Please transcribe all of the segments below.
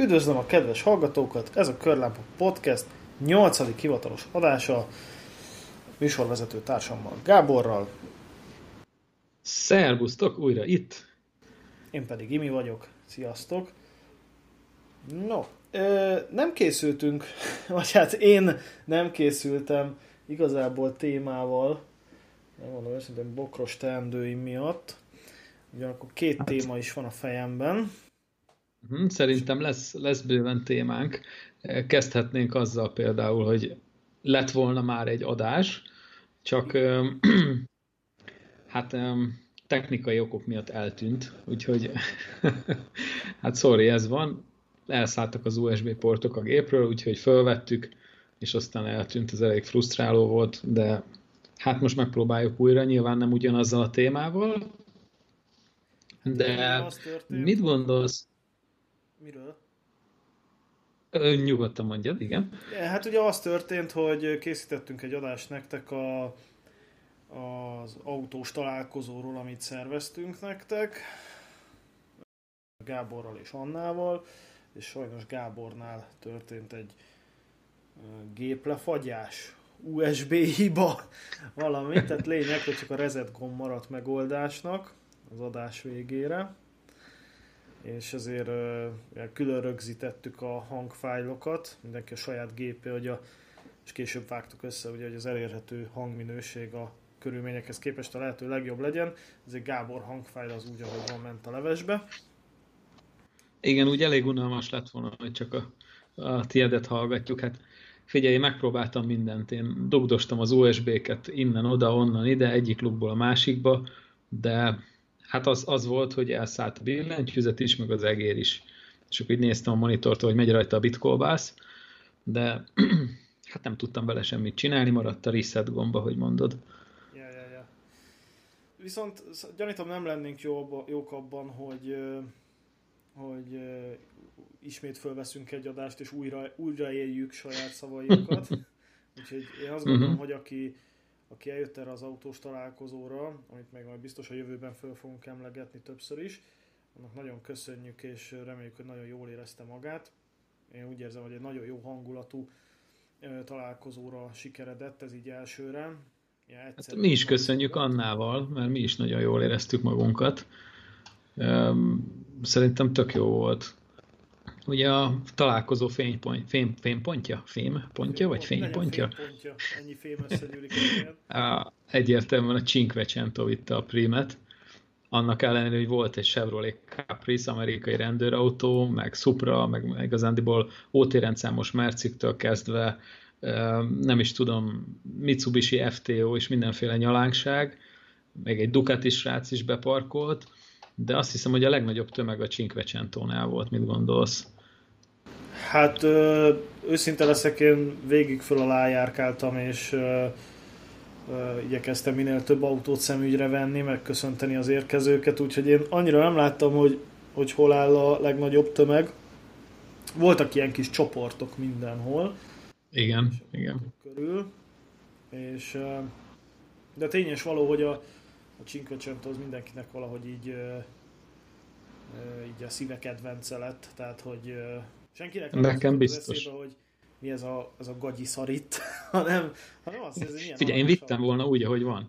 Üdvözlöm a kedves hallgatókat, ez a Körlámpa Podcast 8. hivatalos adása, műsorvezető társammal, Gáborral. Szerbusztok, újra itt! Én pedig Imi vagyok, sziasztok! No, nem készültünk, vagy hát én nem készültem igazából témával, nem mondom őszintén bokros teendőim miatt, ugyanakkor két téma is van a fejemben. Szerintem lesz bőven témánk. Kezdhetnénk azzal például, hogy lett volna már egy adás, csak technikai okok miatt eltűnt, úgyhogy sorry, ez van. Elszálltak az USB portok a gépről, úgyhogy fölvettük, és aztán eltűnt. Ez elég frusztráló volt, de most megpróbáljuk újra, nyilván nem ugyanazzal a témával. De mit gondolsz? Miről? Nyugodtan mondjad, igen. Ugye az történt, hogy készítettünk egy adást nektek az autós találkozóról, amit szerveztünk nektek. Gáborral és Annával, és sajnos Gábornál történt egy géplefagyás, USB hiba, valami. Tehát lényeg, hogy csak a reset gomb maradt megoldásnak az adás végére. És azért külön rögzítettük a hangfájlokat, mindenki a saját gépé, és később vágtuk össze, ugye, hogy az elérhető hangminőség a körülményekhez képest a lehető legjobb legyen. Ezért Gábor hangfájl az úgy, ahogy van, ment a levesbe. Igen, úgy elég unalmas lett volna, hogy csak a tiedet hallgatjuk. Hát figyelj, megpróbáltam mindent. Én dugdostam az USB-ket innen, oda, onnan, ide, egyik lukból a másikba, de... az volt, hogy elszállt a billentyűzet is, meg az egér is. És akkor így néztem a monitortól, hogy megy rajta a bitkolbász, de nem tudtam vele semmit csinálni, maradt a reset gomba, hogy mondod. Ja. Viszont gyanítom, nem lennénk jók abban, hogy ismét fölveszünk egy adást, és újra éljük saját szavainkat. Úgyhogy én azt gondolom, hogy aki eljött erre az autós találkozóra, amit meg majd biztos a jövőben föl fogunk emlegetni többször is, annak nagyon köszönjük, és reméljük, hogy nagyon jól érezte magát. Én úgy érzem, hogy egy nagyon jó hangulatú találkozóra sikeredett ez így elsőre. Mi is köszönjük Annával, mert mi is nagyon jól éreztük magunkat. Szerintem tök jó volt. Ugye a találkozó fénypontja? Fénypontja. Ennyi fém összegyűlik. Egyértelműen a Cinquecento vitte a prímet. Annak ellenére, hogy volt egy Chevrolet Caprice, amerikai rendőrautó, meg Supra, meg igazándiból OT-rendszámos Merciktől kezdve, nem is tudom, Mitsubishi FTO és mindenféle nyalánkság, meg egy Ducati srác is beparkolt, de azt hiszem, hogy a legnagyobb tömeg a Cinquecentónál volt. Mit gondolsz? Hát őszinte leszek, én végig föl alá járkáltam, és igyekeztem minél több autót szemügyre venni, megköszönteni az érkezőket, úgyhogy én annyira nem láttam, hogy hol áll a legnagyobb tömeg. Voltak ilyen kis csoportok mindenhol. Igen. Körül. És, de tény és való, hogy a Cinquecento az mindenkinek valahogy így a szíve kedvence lett, tehát hogy senkinek nem biztos eszébe, hogy mi ez a gagyi szar itt, hanem azt hiszem, milyen... Figyelj, én vittem volna úgy, ahogy van.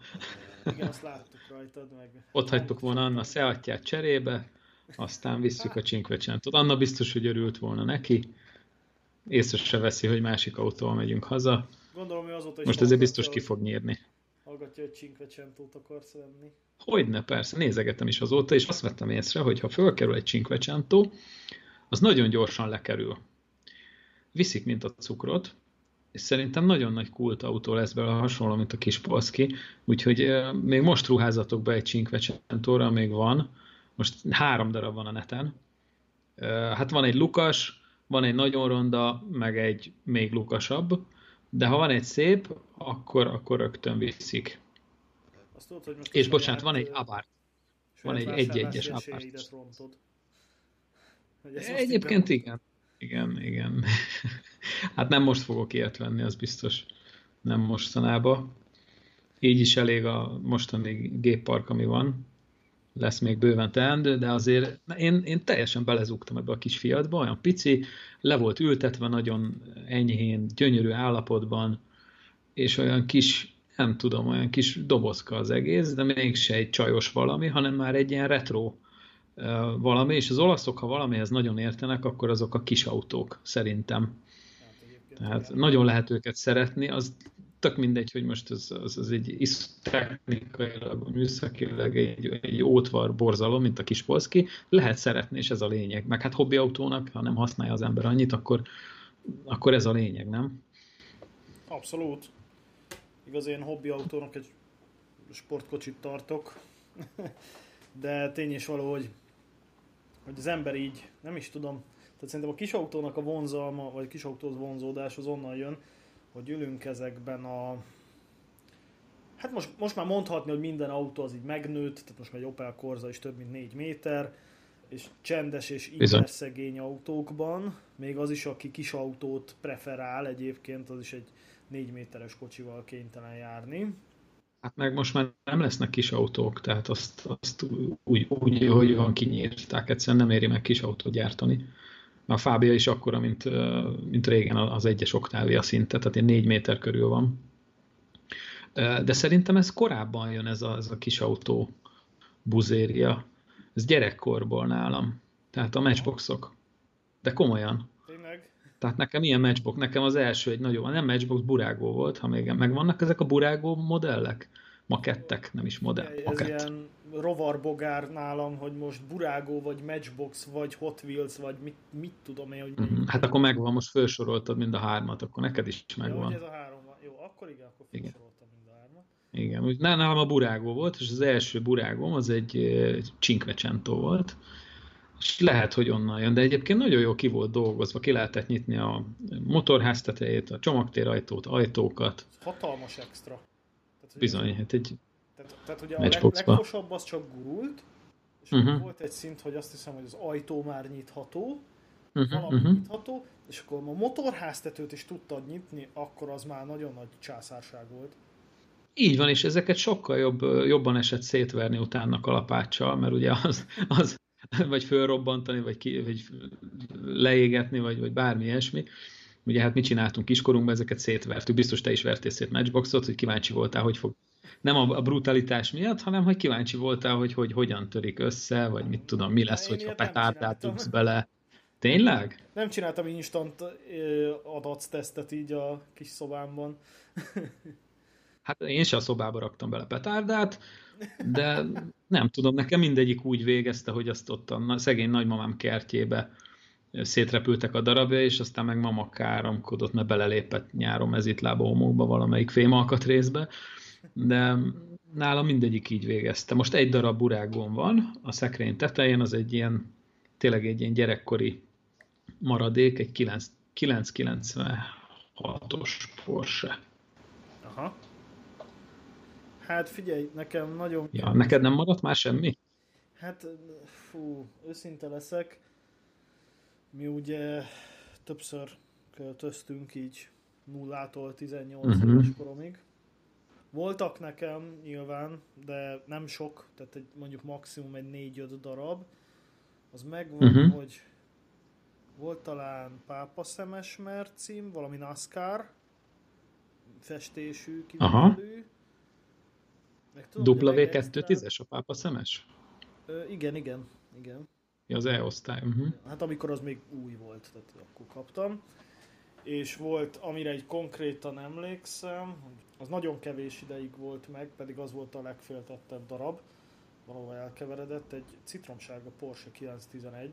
Igen, azt láttuk rajtad, meg... Ott hagytuk volna Anna Seatját cserébe, aztán visszük a Cinquecentót. Anna biztos, hogy örült volna neki, észre se veszi, hogy másik autóval megyünk haza. Gondolom, hogy azóta is most azért biztos ki fog nyírni. Hallgatja, hogy Cinquecentót akarsz venni? Hogyne, persze. Nézegetem is azóta, és azt vettem észre, hogy ha fölkerül egy Cinquecento, az nagyon gyorsan lekerül. Viszik, mint a cukrot, és szerintem nagyon nagy kult autó lesz belőle, hasonló, mint a kis polszki, úgyhogy még most ruházatok be egy Cinquecentóra, még van. Most 3 darab van a neten. Van egy lukas, van egy nagyon ronda, meg egy még lukasabb. De ha van egy szép, akkor rögtön viszik. Tudod, és bocsánat, van egy Abarth. Van egy 1.1-es Abarth. Egyébként igen. Igen. Nem most fogok ilyet venni, az biztos. Nem mostanában. Így is elég a mostani géppark, ami van. lesz még bőven teendő, de azért én teljesen belezúgtam ebbe a kis fiatba, olyan pici, le volt ültetve nagyon enyhén, gyönyörű állapotban, és olyan kis, nem tudom, olyan kis dobozka az egész, de mégse egy csajos valami, hanem már egy ilyen retro valami, és az olaszok, ha valamihez nagyon értenek, akkor azok a kis autók, szerintem. Tehát nagyon lehet őket szeretni, az tök mindegy, hogy most az egy technikailag, műszakilag egy ótvar borzalom, mint a Kispolszky, lehet szeretni, és ez a lényeg. Meg hát hobbiautónak, ha nem használja az ember annyit, akkor ez a lényeg, nem? Abszolút. Igaz, én hobbiautónak egy sportkocsit tartok, de tény is való, hogy az ember így, nem is tudom, tehát szerintem a kisautónak a vonzalma, vagy a kisautóhoz vonzódás az onnan jön, hogy ülünk ezekben a... Hát most már mondhatni, hogy minden autó az így megnőtt, tehát most már egy Opel Corsa is több mint 4 méter, és csendes és iberszegény autókban, még az is, aki kis autót preferál egyébként, az is egy 4 méteres kocsival kénytelen járni. Hát meg most már nem lesznek kis autók, tehát azt úgy, hogy van, kinyírták, egyszerűen nem éri meg kis autót gyártani. A Fábia is akkora, mint régen az egyes Octavia szinte, tehát ilyen 4 méter körül van. De szerintem ez korábban jön, ez a kis autó buzéria. Ez gyerekkorból nálam. Tehát a matchboxok. De komolyan. Tényleg? Tehát nekem ilyen matchbox, nekem az első egy nagyobb, nem matchbox, burágó volt, ha még megvannak ezek a burágó modellek. Makettek, nem is modell. Ez ilyen rovarbogár nálam, hogy most burágó, vagy matchbox, vagy Hot Wheels, vagy mit tudom én, hogy... Hát akkor megvan, most felsoroltad mind a 3-at, akkor neked is megvan. Ja, ez a 3 van. Jó, akkor igen, akkor felsoroltam mind a 3-at. Igen, úgy nálam a burágó volt, és az első burágom az egy Cinquecento volt, és lehet, hogy onnan jön, de egyébként nagyon jól ki volt dolgozva, ki lehetett nyitni a motorház tetejét, a csomagtérajtót, ajtókat. Ez hatalmas extra. Bizony, hát egy tehát ugye a legfosabb az csak gurult, és volt egy szint, hogy azt hiszem, hogy az ajtó már nyitható, valami nyitható, és akkor a motorháztetőt is tudtad nyitni, akkor az már nagyon nagy császárság volt. Így van, és ezeket sokkal jobban esett szétverni utána kalapáccsal, mert ugye az vagy fölrobbantani, vagy leégetni, vagy bármi ilyesmi. Ugye hát mi csináltunk kiskorunkban, ezeket szétvertük. Biztos te is vertél szét matchboxot, hogy kíváncsi voltál, hogy fog... Nem a brutalitás miatt, hanem hogy kíváncsi voltál, hogy hogyan törik össze, vagy mit tudom, mi lesz, hogyha petárdát tudsz bele. Tényleg? Nem csináltam instant adatsztesztet így a kis szobámban. Hát én se a szobába raktam bele petárdát, de nem tudom, nekem mindegyik úgy végezte, hogy azt ott a szegény nagymamám kertjébe szétrepültek a darabja, és aztán meg mama káromkodott, mert belelépett nyáron mezítlába homokba valamelyik fémalkatrészbe, de nálam mindegyik így végezte. Most egy darab burágón van, a szekrény tetején, az egy ilyen, tényleg egy ilyen gyerekkori maradék, egy 996-os Porsche. Aha. Hát figyelj, nekem nagyon... Ja, neked nem maradt már semmi? Hát, őszinte leszek. Mi ugye többször költöztünk így 0-tól 18 éves koromig. Voltak nekem nyilván, de nem sok, tehát mondjuk maximum egy 4-5 darab. Az megvan, hogy volt talán pápaszemes mercim, valami NASCAR festésű, kivitelű. W210-es a pápaszemes? Igen. Az E-osztály. Hát amikor az még új volt, tehát akkor kaptam. És volt, amire így konkrétan emlékszem, az nagyon kevés ideig volt meg, pedig az volt a legféltettebb darab, valahol elkeveredett, egy citromsárga Porsche 911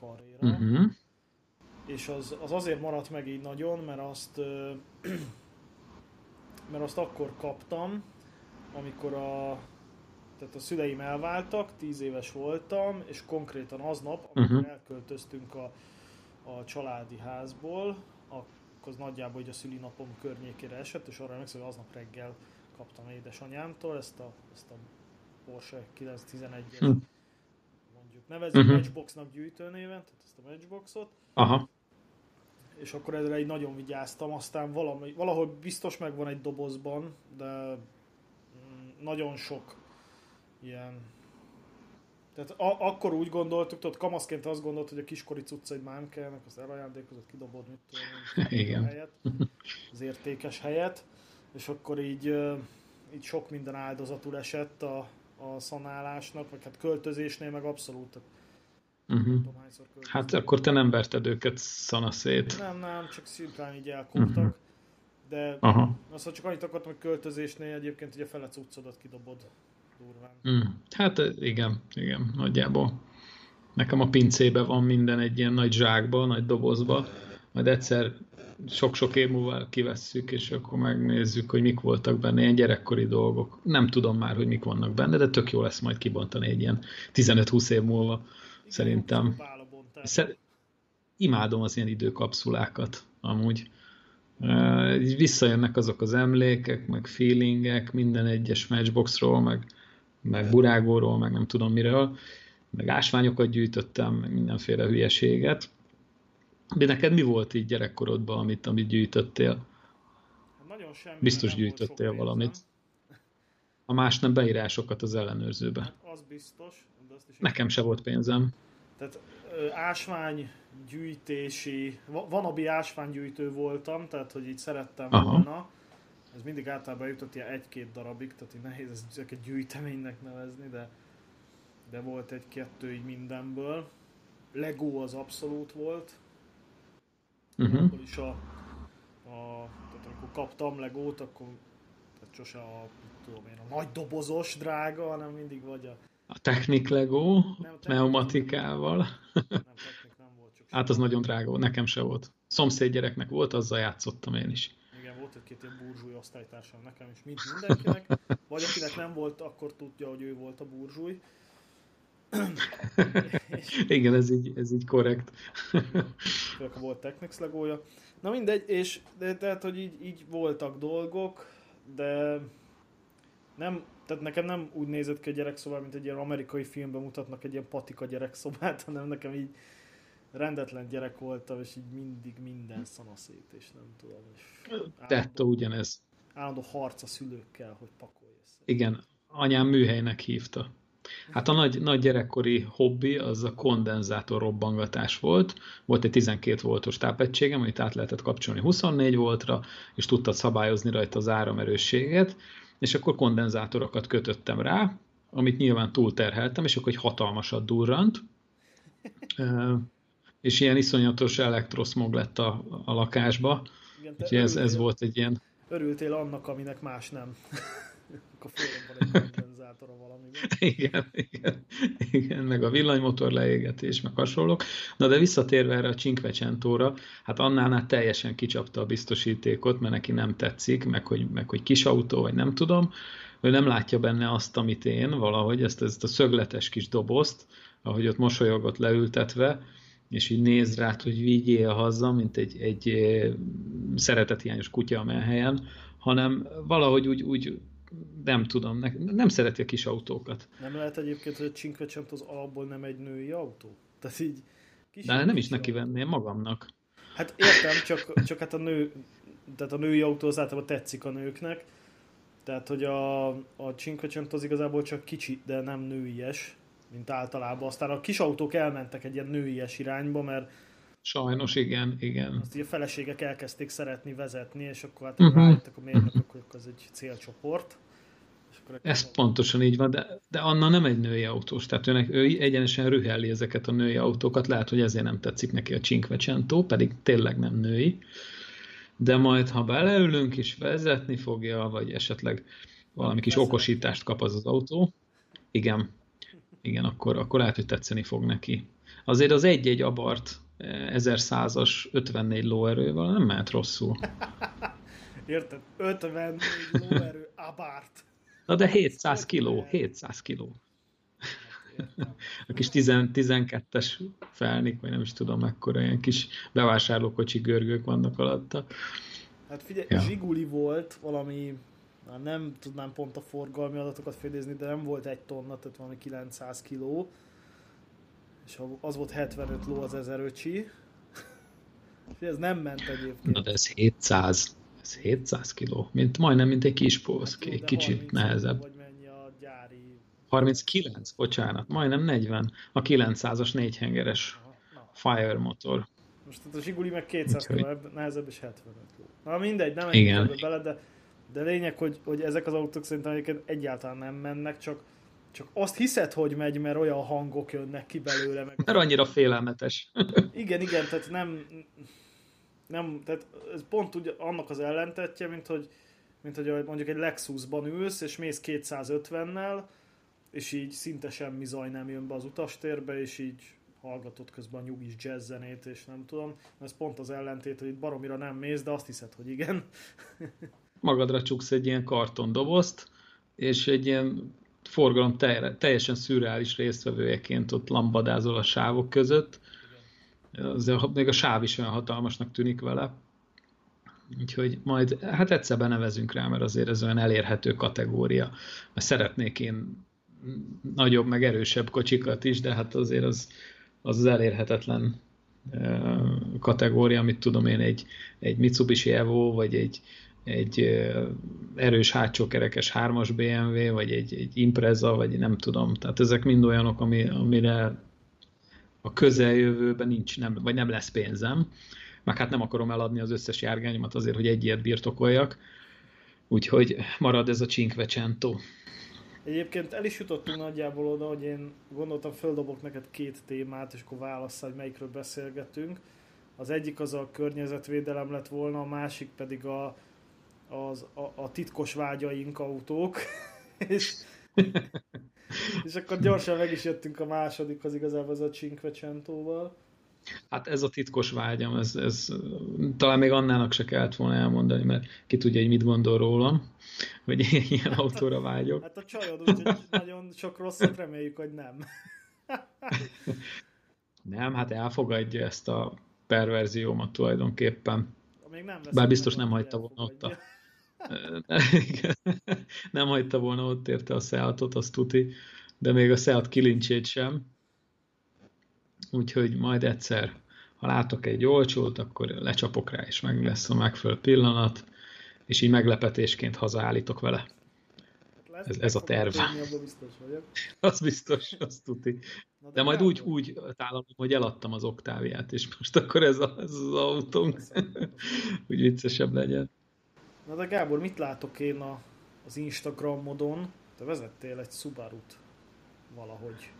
Carrera. És az azért maradt meg így nagyon, mert azt akkor kaptam, amikor tehát a szüleim elváltak, 10 éves voltam, és konkrétan aznap, amikor elköltöztünk a családi házból, akkor az nagyjából így a szülinapom környékére esett, és arra emlékszem, hogy aznap reggel kaptam édesanyámtól ezt a Porsche 911-et, mondjuk nevezzük Matchboxnak gyűjtőnéven, tehát ezt a Matchboxot. Aha. És akkor ezzel így nagyon vigyáztam, aztán valahol biztos megvan egy dobozban, de nagyon sok ilyen Tehát akkor úgy gondoltuk, tudod, kamaszként azt gondolt, hogy a kiskori cucc egy mámkelnek, azt elajándékozott, kidobod, mit tudom, igen. Helyet, az értékes helyet, és akkor így sok minden áldozatul esett a szanálásnak, vagy hát költözésnél meg abszolút. Uh-huh. Hát akkor te nem verted őket szanaszét. Nem, csak szintén így elkoptak. Uh-huh. De azt csak annyit akartam, hogy költözésnél egyébként ugye a fele cuccodat kidobod. Mm. Hát igen, nagyjából. Nekem a pincében van minden egy ilyen nagy zsákba, nagy dobozba, majd egyszer sok-sok év múlva kivesszük, és akkor megnézzük, hogy mik voltak benne, ilyen gyerekkori dolgok. Nem tudom már, hogy mik vannak benne, de tök jó lesz majd kibontani egy ilyen 15-20 év múlva, igen, szerintem. Imádom az ilyen időkapszulákat, amúgy. Visszajönnek azok az emlékek, meg feelingek, minden egyes matchboxról, meg burágóról, meg nem tudom miről, meg ásványokat gyűjtöttem, meg mindenféle hülyeséget. De neked mi volt így gyerekkorodban, amit gyűjtöttél? Nagyon semmi. Biztos gyűjtöttél valamit. A más nem beírásokat az ellenőrzőbe. Hát az biztos. De azt is nekem se volt pénzem. Tehát ásványgyűjtési, vanabi ásványgyűjtő voltam, tehát hogy így szerettem volna. Ez mindig általában jutott ilyen 1-2 darabig, tehát így nehéz ezeket gyűjteménynek nevezni, de volt 1-2 így mindenből. Lego az abszolút volt. Uh-huh. Akkor is tehát amikor kaptam Legót, akkor tehát sose a nagy dobozos drága, hanem mindig vagy a Technic Lego, pneumatikával. Hát az nagyon drága volt, nekem se volt. Szomszéd gyereknek volt, azzal játszottam én is. Igen, volt egy-két ilyen burzsúj osztálytársam nekem is, mindenkinek. Vagy akinek nem volt, akkor tudja, hogy ő volt a burzsúj. Igen, ez így korrekt. Akkor volt Technics Legója. Na mindegy, és tehát, hogy így voltak dolgok, de nem... Tehát nekem nem úgy nézett ki a gyerekszobát, mint egy ilyen amerikai filmben mutatnak egy ilyen patika gyerekszobát, hanem nekem így rendetlen gyerek voltam, és így mindig minden szanaszét, és nem tudom. Tettó ugyanez. Állandó harc a szülőkkel, hogy pakolj össze. Igen, anyám műhelynek hívta. Hát a nagy gyerekkori hobbi az a kondenzátor robbangatás volt. Volt egy 12 voltos tápegységem, amit át lehetett kapcsolni 24 voltra, és tudtad szabályozni rajta az áramerősséget, és akkor kondenzátorokat kötöttem rá, amit nyilván túlterheltem, és akkor egy hatalmasat durrant, és ilyen iszonyatos elektroszmog lett a lakásba, igen, úgyhogy ez volt egy ilyen... Örültél annak, aminek más nem. Akkor fölön van egy kondenzátora valamiben. Igen, meg a villanymotor leégetés, meg hasonlók. Na de visszatérve erre a Cinquecentóra, hát annálnál teljesen kicsapta a biztosítékot, mert neki nem tetszik, meg hogy kis autó, vagy nem tudom. Ő nem látja benne azt, amit én valahogy, ezt a szögletes kis dobozt, ahogy ott mosolyogott leültetve, és így néz rád, hogy vigyél haza, mint egy szeretethiányos kutya a menhelyen, hanem valahogy úgy nem tudom, nem szereti a kis autókat. Nem lehet egyébként, hogy a Cinquecento az alapból nem egy női autó? Tehát így de nem is neki venném magamnak. Hát értem, csak hát tehát a női autó az általában tetszik a nőknek. Tehát, hogy a Cinquecento az igazából csak kicsi, de nem nőies, mint általában. Aztán a kis autók elmentek egy ilyen nőies irányba, mert sajnos, igen. Azt ugye a feleségek elkezdték szeretni, vezetni, és akkor hát rájöttek a mérnökök, hogy az egy célcsoport. Ez pontosan így van, de Anna nem egy női autós, tehát ő egyenesen rühelli ezeket a női autókat, lehet, hogy ezért nem tetszik neki a Cinquecento, pedig tényleg nem női. De majd, ha beleülünk és vezetni fogja, vagy esetleg valami kis okosítást kap az autó, igen, akkor lehet, hogy tetszeni fog neki. Azért az egy-egy Abarth 1100-as 54 lóerővel nem mehet rosszul. Érted? 54 lóerő Abarth. Na de 700 kiló. A kis 12-es felnik, vagy nem is tudom mekkora, ilyen kis bevásárlókocsi görgők vannak alatta. Hát figyelj, ja. Zsiguli volt valami, nem tudnám pont a forgalmi adatokat fedézni, de nem volt 1 tonna, tehát valami 900 kiló. És az volt 75 ló az 1000 öcsi. Ez nem ment egyébként. Na de ez 700. Ez 700 kiló. Majdnem, mint egy kis polszki. Hát kicsit nehezebb. Vagy mennyi a gyári 39, bocsánat, majdnem 40, a 900-as négyhengeres Fire motor. Most a Zsiguli meg 200 tovább, nehezebb is 75 ló. Na mindegy, nem menjünk bele, de lényeg, hogy ezek az autók szerintem egyébként egyáltalán nem mennek, csak azt hiszed, hogy megy, mert olyan hangok jönnek ki belőle. Meg mert annyira félelmetes. Igen, tehát nem, tehát ez pont úgy annak az ellentetje, mint hogy mondjuk egy Lexusban ülsz, és mész 250-nel, és így szinte semmi zaj nem jön be az utastérbe, és így hallgatott közben nyugis jazz zenét, és nem tudom. Ez pont az ellentét, hogy itt baromira nem mész, de azt hiszed, hogy igen. Magadra csuksz egy ilyen kartondobozt, és egy ilyen forgalom teljesen szürreális résztvevőjeként ott lambadázol a sávok között. Még a sáv is olyan hatalmasnak tűnik vele. Úgyhogy majd, hát egyszer benevezünk rá, mert azért ez olyan elérhető kategória. Mert szeretnék én nagyobb, meg erősebb kocsikat is, de hát azért az elérhetetlen kategória, amit tudom én, egy Mitsubishi Evo, vagy egy erős hátsókerekes 3-as BMW, vagy egy Impreza, vagy nem tudom. Tehát ezek mind olyanok, amire a közeljövőben nincs, vagy nem lesz pénzem. Meg hát nem akarom eladni az összes járgányomat azért, hogy egy ilyet birtokoljak. Úgyhogy marad ez a Cinquecento. Egyébként el is jutottunk nagyjából oda, hogy én gondoltam, földobok neked két témát, és akkor válasszál, hogy melyikről beszélgetünk. Az egyik az a környezetvédelem lett volna, a másik pedig a titkos vágyaink autók. és akkor gyorsan meg is jöttünk a másodikhoz, igazából az a Cinquecentóval. Hát ez a titkos vágyam, ez talán még Annának se kellett volna elmondani, mert ki tudja, hogy mit gondol rólam, hogy ilyen autóra vágyok. Hát a csajod, úgyhogy nagyon sok rosszat reméljük, hogy nem. Nem, hát elfogadja ezt a perverziómat tulajdonképpen. Még nem lesz. Bár biztos nem hagyta volna ott a... Nem hagyta volna ott érte a Seatot, azt tuti, de még a Seat kilincsét sem. Úgyhogy majd egyszer, ha látok egy olcsót, akkor lecsapok rá, és meg lesz a megfelelő pillanat, és így meglepetésként hazaállítok vele. Ez a terve. Az biztos, az tuti. De majd úgy tálalom, hogy eladtam az Oktáviát, és most akkor ez az autónk. Úgy viccesebb legyen. Na de Gábor, mit látok én az Instagramodon? Te vezettél egy Subarut valahogy.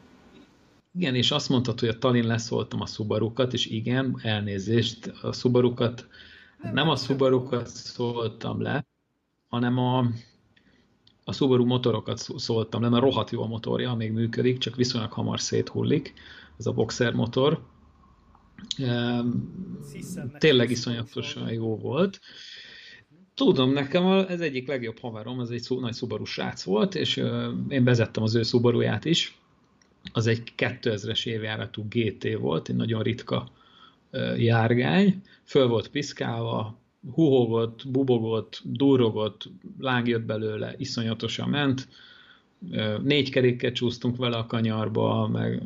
Igen, és azt mondtad, hogy a Tallinn leszóltam a Subarukat, és igen, elnézést, a Subarukat, nem a Subarukat szóltam le, hanem a Subaru motorokat szóltam le, mert rohadt jó a motorja, még működik, csak viszonylag hamar széthullik, ez a boxer motor. Tényleg iszonyatosan jó volt. Tudom, nekem ez egyik legjobb haverom, ez egy nagy Subaru srác volt, és én vezettem az ő Subaruját is. Az egy 2000-es évjáratú GT volt, egy nagyon ritka járgány, föl volt piszkálva, huhogott, bubogott, durrogott, láng jött belőle, iszonyatosan ment, 4 kerékkel csúsztunk vele a kanyarba, meg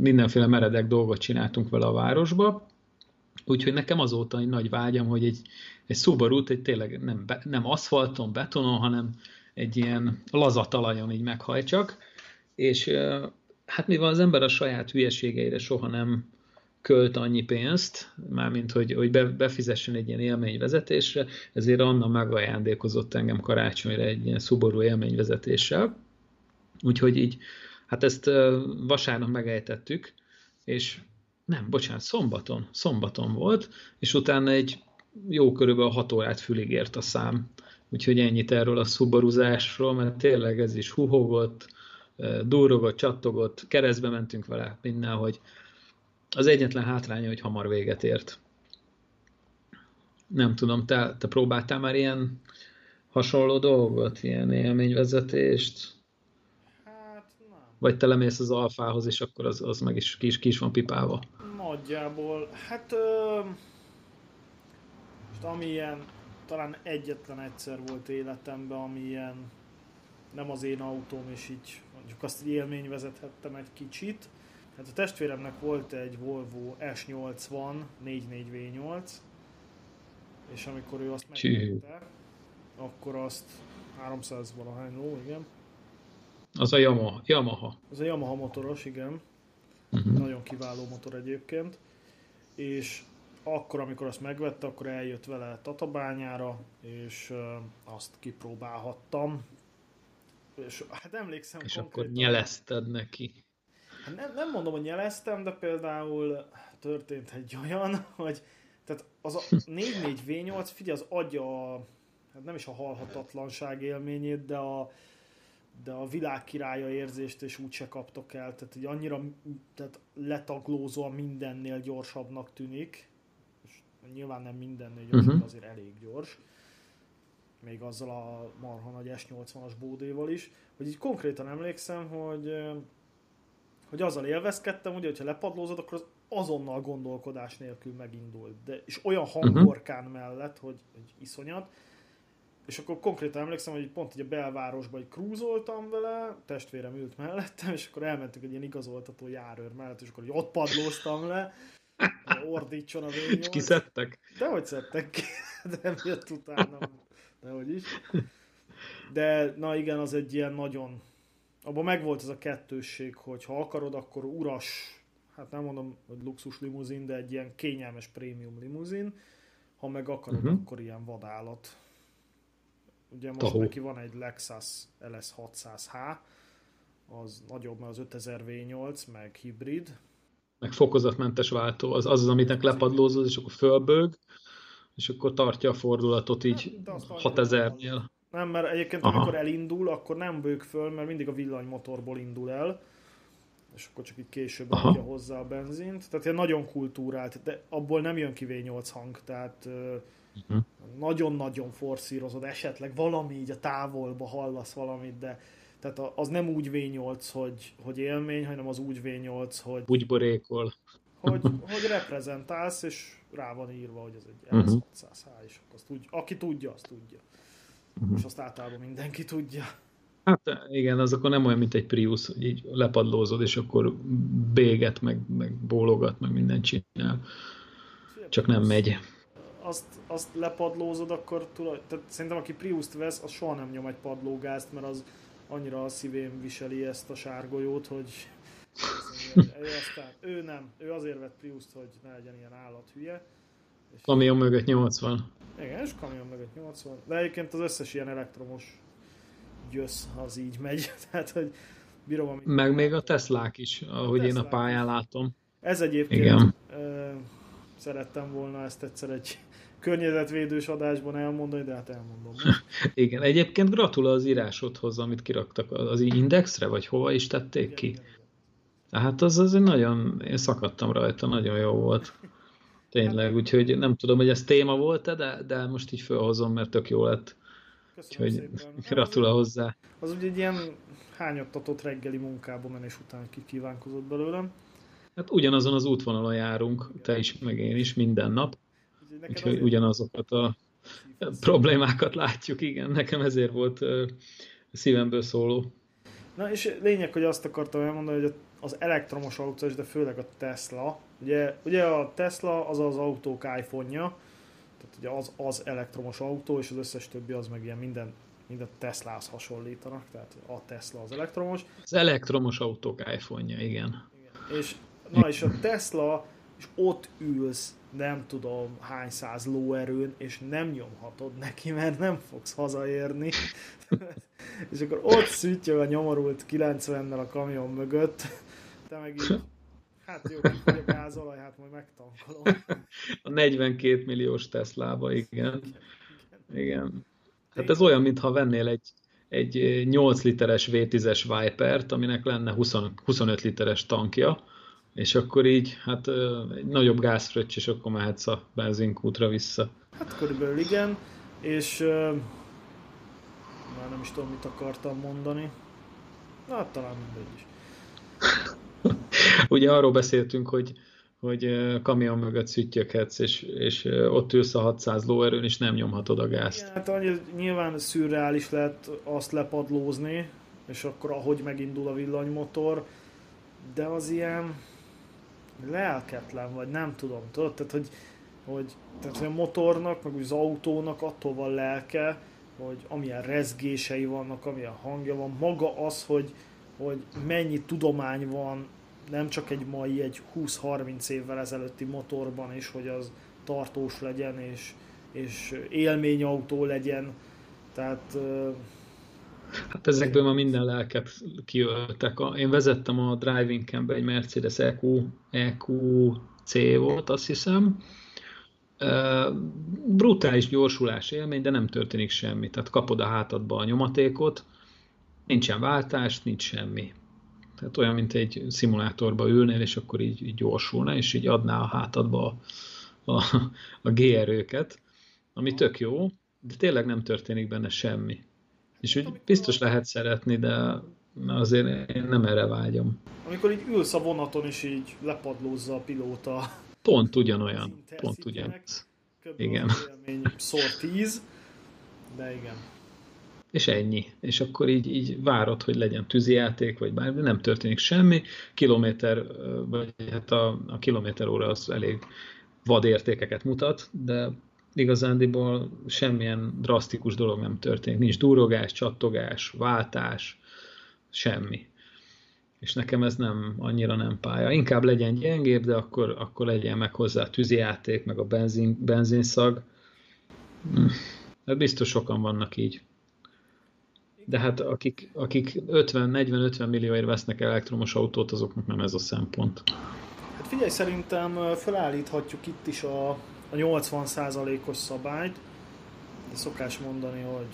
mindenféle meredek dolgot csináltunk vele a városba, úgyhogy nekem azóta egy nagy vágyam, hogy egy Subarut, egy tényleg nem aszfalton, betonon, hanem egy ilyen laza talajon így meghajtsak, és hát mivel az ember a saját hülyeségeire soha nem költ annyi pénzt, mármint hogy befizessen egy ilyen élményvezetésre, ezért Anna megajándékozott engem karácsonyra egy ilyen Subaru élményvezetéssel. Úgyhogy így, hát ezt vasárnap megejtettük, és nem, bocsánat, szombaton volt, és utána egy jó körülbelül 6 órát füligért a szám. Úgyhogy ennyit erről a Subaruzásról, mert tényleg ez is huhogott, durrogott, csattogott, keresztbe mentünk vele mindenhogy. Az egyetlen hátránya, hogy hamar véget ért. Nem tudom, te próbáltál már ilyen hasonló dolgot, ilyen élményvezetést? Hát nem. Vagy te lemész az alfához, és akkor az meg is ki is van pipálva? Nagyjából, hát most ami ilyen, talán egyetlen egyszer volt életemben, ami ilyen nem az én autóm, és így mondjuk azt egy élményvezethettem egy kicsit. Hát a testvéremnek volt egy Volvo S80 44V8, és amikor ő azt megvette, akkor azt 300 valahány ló, igen. Az a Yamaha. Az a Yamaha motoros, igen. Uh-huh. Nagyon kiváló motor egyébként. És akkor, amikor azt megvette, akkor eljött vele Tatabányára, és azt kipróbálhattam. És hát emlékszem és konkrétan... És akkor nyelezted neki. Nem mondom, hogy nyeleztem, de például történt egy olyan, hogy tehát az a 4.4 V8, figyelj, az adja a, hát nem is a halhatatlanság élményét, de a világ királya érzést és úgyse kaptok el. Tehát egy annyira letaglózóan mindennél gyorsabbnak tűnik. És nyilván nem mindennél gyorsabb, azért elég gyors. Még azzal a marha nagy S80-as bódéval is. Hogy így konkrétan emlékszem, hogy azzal élvezkedtem, ugye, hogyha lepadlózod, akkor az azonnal gondolkodás nélkül megindult. De, és olyan hangorkán mellett, hogy iszonyat. És akkor konkrétan emlékszem, hogy pont így a belvárosba így krúzoltam vele, testvérem ült mellettem, és akkor elmentünk egy ilyen igazoltató járőr mellett, és akkor így ott padlóztam le, ordítson a V8. És kiszedtek? Dehogy szedtek ki, de nem jött utána, dehogy is. De na igen, az egy ilyen nagyon... Abban megvolt ez a kettősség, hogy ha akarod, akkor uras, hát nem mondom, hogy luxus limuzin, de egy ilyen kényelmes prémium limuzin, ha meg akarod, akkor ilyen vadállat. Ugye most neki van egy Lexus LS600H, az nagyobb, mert az 5000 V8, meg hibrid. Meg fokozatmentes váltó, az aminek lepadlózod, és akkor fölbőg, és akkor tartja a fordulatot így 6000-nél. Nem, mert egyébként amikor elindul, akkor nem bőg föl, mert mindig a villanymotorból indul el, és akkor csak így később adja hozzá a benzint. Tehát ilyen nagyon kultúrált, de abból nem jön ki V8 hang, tehát... nagyon-nagyon forszírozod, esetleg valami így a távolba hallasz valamit, de tehát az nem úgy V8, hogy élmény, hanem az úgy V8, hogy bugyborékol. Hogy reprezentálsz, és rá van írva, hogy ez egy LS600H, és azt tudja, aki tudja, azt tudja. És azt általában mindenki tudja. Hát igen, az akkor nem olyan, mint egy Prius, hogy így lepadlózod, és akkor béget, meg bólogat, meg mindent csinál. Csak nem megy. Azt lepadlózod, akkor tehát szerintem aki Priust vesz, az soha nem nyom egy padlógázt, mert az annyira a szívén viseli ezt a sárgolyót, hogy ő azért vett Priust, hogy ne legyen ilyen állathülye. Kamion mögött 80. Igen, és kamion mögött 80. De egyébként az összes ilyen elektromos gyösz az így megy. Tehát, hogy bírom, amit meg még a Teslák is, ahogy én a pályán látom. Ez egyébként... Igen. Szerettem volna ezt egyszer egy környezetvédős adásban elmondani, de hát elmondom. Igen, egyébként gratula az írásodhoz, amit kiraktak az Indexre, vagy hova is tették ki. Igen. Tehát az azért nagyon, én szakadtam rajta, nagyon jó volt. Tényleg, úgyhogy nem tudom, hogy ez téma volt-e, de most így fölhozom, mert tök jó lett. Köszönöm úgyhogy szépen. Gratula hozzá. Az ugye egy ilyen hányadtatott reggeli munkába menés után kikívánkozott belőlem. Hát ugyanazon az útvonalon járunk, te is, meg én is, minden nap. Úgyhogy ugyanazokat a problémákat látjuk, igen, nekem ezért volt szívemből szóló. Na és lényeg, hogy azt akartam elmondani, hogy az elektromos autó is, de főleg a Tesla. Ugye a Tesla az az autók iPhone-ja, tehát ugye az elektromos autó, és az összes többi az meg ilyen minden Teslához hasonlítanak, tehát a Tesla az elektromos. Az elektromos autók iPhone-ja, igen. És a Tesla, és ott ülsz, nem tudom hány száz lóerőn, és nem nyomhatod neki, mert nem fogsz hazaérni. És akkor ott szüttyög a nyomorult 90-nel a kamion mögött. Te meg így, hát jó, hogy a gázolaj, hát majd megtankolom. A 42 milliós Teslába, igen. Hát ez olyan, mintha vennél egy 8 literes V10-es Vipert, aminek lenne 25 literes tankja, és akkor így, hát egy nagyobb gázfröccs, és akkor mehetsz a benzinkútra vissza. Hát körülbelül igen, és már nem is tudom, mit akartam mondani. Na, talán mindegy is. Ugye arról beszéltünk, hogy kamion mögött szüttyöghetsz, és ott ülsz a 600 lóerőn, és nem nyomhatod a gázt. Igen, hát nyilván szürreális lehet azt lepadlózni, és akkor ahogy megindul a villanymotor, de az ilyen lelketlen, vagy nem tudom, tudod? Tehát, hogy a motornak, meg az autónak attól van lelke, hogy amilyen rezgései vannak, amilyen hangja van, maga az, hogy mennyi tudomány van, nem csak egy mai, egy 20-30 évvel ezelőtti motorban is, hogy az tartós legyen, és élményautó legyen, tehát... Hát ezekből ma minden lelket kiöltek. Én vezettem a driving campbe egy Mercedes EQC volt, azt hiszem. Brutális gyorsulás élmény, de nem történik semmi. Tehát kapod a hátadba a nyomatékot, nincsen váltás, nincs semmi. Tehát olyan, mint egy szimulátorba ülnél, és akkor így gyorsulna, és így adná a hátadba a G-erőket, ami tök jó, de tényleg nem történik benne semmi. És úgy biztos lehet szeretni, de azért én nem erre vágyom. Amikor így ülsz a vonaton, és így lepadlózza a pilóta. Pont ugyanolyan. Pont ugyanaz. Igen. Szor 10, de igen. És ennyi. És akkor így várod, hogy legyen tűzijáték, vagy bármi, nem történik semmi. A kilométer óra az elég vad értékeket mutat, de igazándiból semmilyen drasztikus dolog nem történik. Nincs durrogás, csattogás, váltás, semmi. És nekem ez nem annyira nem pálya. Inkább legyen gyengébb, de akkor legyen meg hozzá a tűzijáték, meg a benzinszag. Hát biztos sokan vannak így. De hát akik 40-50 millióért vesznek elektromos autót, azoknak nem ez a szempont. Hát figyelj, szerintem felállíthatjuk itt is a 80%-os szabályt, de szokás mondani, hogy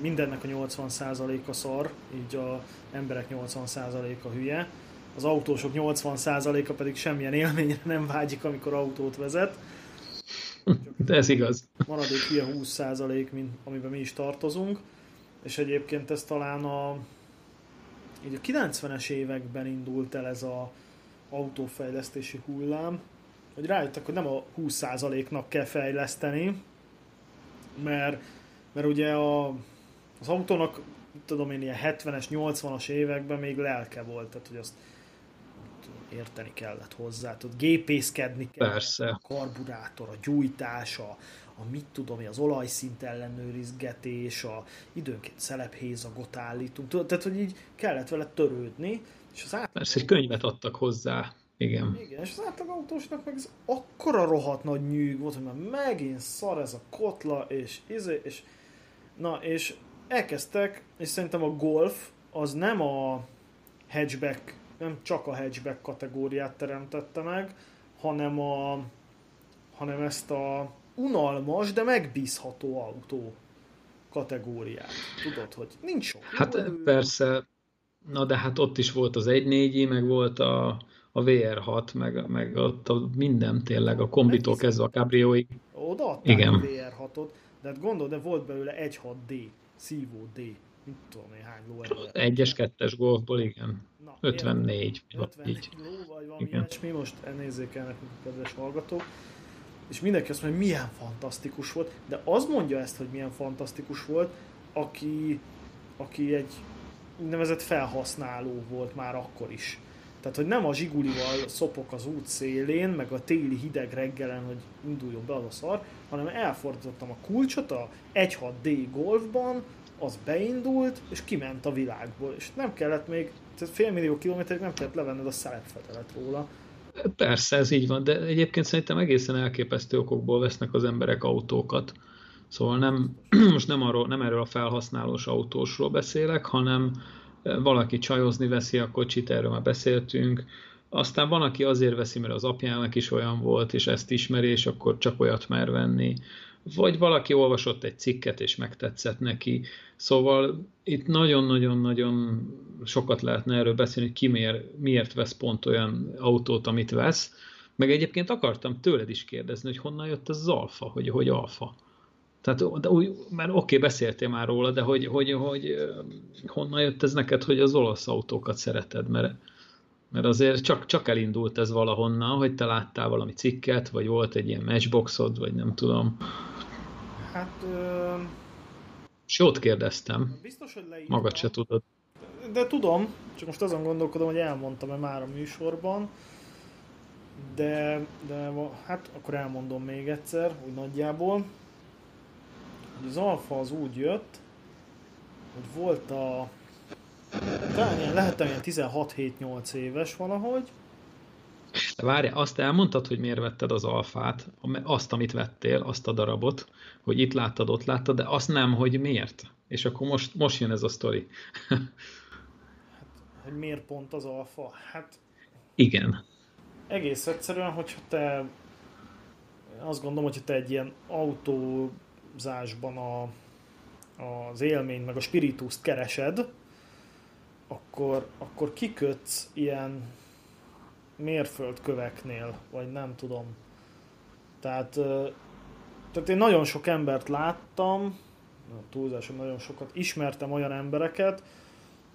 mindennek a 80%-a szar, így az emberek 80%-a hülye, az autósok 80%-a pedig semmilyen élményre nem vágyik, amikor autót vezet. De ez igaz. Maradék hülye 20%, amiben mi is tartozunk, és egyébként ez talán a 90-es években indult el ez az autófejlesztési hullám, hogy rájöttek, hogy nem a 20%-nak kell fejleszteni, mert ugye az autónak, tudom én, ilyen 70-es, 80-as években még lelke volt, tehát hogy azt érteni kellett hozzá, tehát gépészkedni kellett. Persze. A karburátor, a gyújtása, a mit tudom én, az olajszint ellenőrizgetés, időnként szelephézagot állítunk, tehát hogy így kellett vele törődni. És az persze, egy könyvet adtak hozzá. Igen, és az átlagautósnak meg ez akkora rohadt nagy nyűg volt, hogy már megint szar ez a kotla, és elkezdtek, és szerintem a Golf az nem a hatchback, nem csak a hatchback kategóriát teremtette meg, hanem ezt a unalmas, de megbízható autó kategóriát. Tudod, hogy nincs sok. Hát persze, na de hát ott is volt az 1.4i, meg volt a VR6, meg ott minden tényleg, a kombitól kezdve a cabrióig. Oda adták a VR6-ot, de hát gondolod, de volt belőle 1.6D, szívó D, mit tudom én, hány lóerővel. 1-es, 2-es Golfból, igen. Na, 54 ló, vagy valami ilyesmi, most elnézzék el nekünk, kedves hallgatók. És mindenki azt mondja, hogy milyen fantasztikus volt, de az mondja ezt, hogy milyen fantasztikus volt, aki egy úgynevezett felhasználó volt már akkor is. Tehát, hogy nem a zsigulival szopok az út szélén, meg a téli hideg reggelen, hogy induljon be az a szar, hanem elfordítottam a kulcsot a 1.6D Golfban, az beindult, és kiment a világból. És nem kellett még, tehát félmillió kilométerig nem kellett levenned a szelepfedelet róla. Persze, ez így van, de egyébként szerintem egészen elképesztő okokból vesznek az emberek autókat. Szóval nem erről a felhasználós autósról beszélek, hanem valaki csajozni veszi a kocsit, erről már beszéltünk. Aztán van, aki azért veszi, mert az apjának is olyan volt, és ezt ismeri, és akkor csak olyat mer venni. Vagy valaki olvasott egy cikket, és megtetszett neki. Szóval itt nagyon-nagyon-nagyon sokat lehetne erről beszélni, hogy miért vesz pont olyan autót, amit vesz. Meg egyébként akartam tőled is kérdezni, hogy honnan jött ez az alfa, hogy alfa. Tehát, mert oké, beszéltél már róla, de hogy honnan jött ez neked, hogy az olasz autókat szereted, mert azért csak elindult ez valahonnan, hogy te láttál valami cikket, vagy volt egy ilyen matchboxod, vagy nem tudom. Hát... És jót kérdeztem. Biztos, hogy leírtam. Magad se tudod. De tudom, csak most azon gondolkodom, hogy elmondtam-e már a műsorban, de hát akkor elmondom még egyszer, úgy nagyjából. az alfa az úgy jött, hogy volt a... Talán lehettem ilyen 16-7-8 éves valahogy. De várj, azt elmondtad, hogy miért vetted az alfát, azt, amit vettél, azt a darabot, hogy itt láttad, ott láttad, de azt nem, hogy miért. És akkor most jön ez a sztori. Hát, hogy miért pont az alfa? Hát... Igen. Egész egyszerűen, hogyha te... Azt gondolom, hogyha te egy ilyen autózásban az élményt, meg a spiritust keresed, akkor kikötsz ilyen mérföldköveknél, vagy nem tudom. Tehát én nagyon sok embert láttam, túlzásom nagyon sokat, ismertem olyan embereket,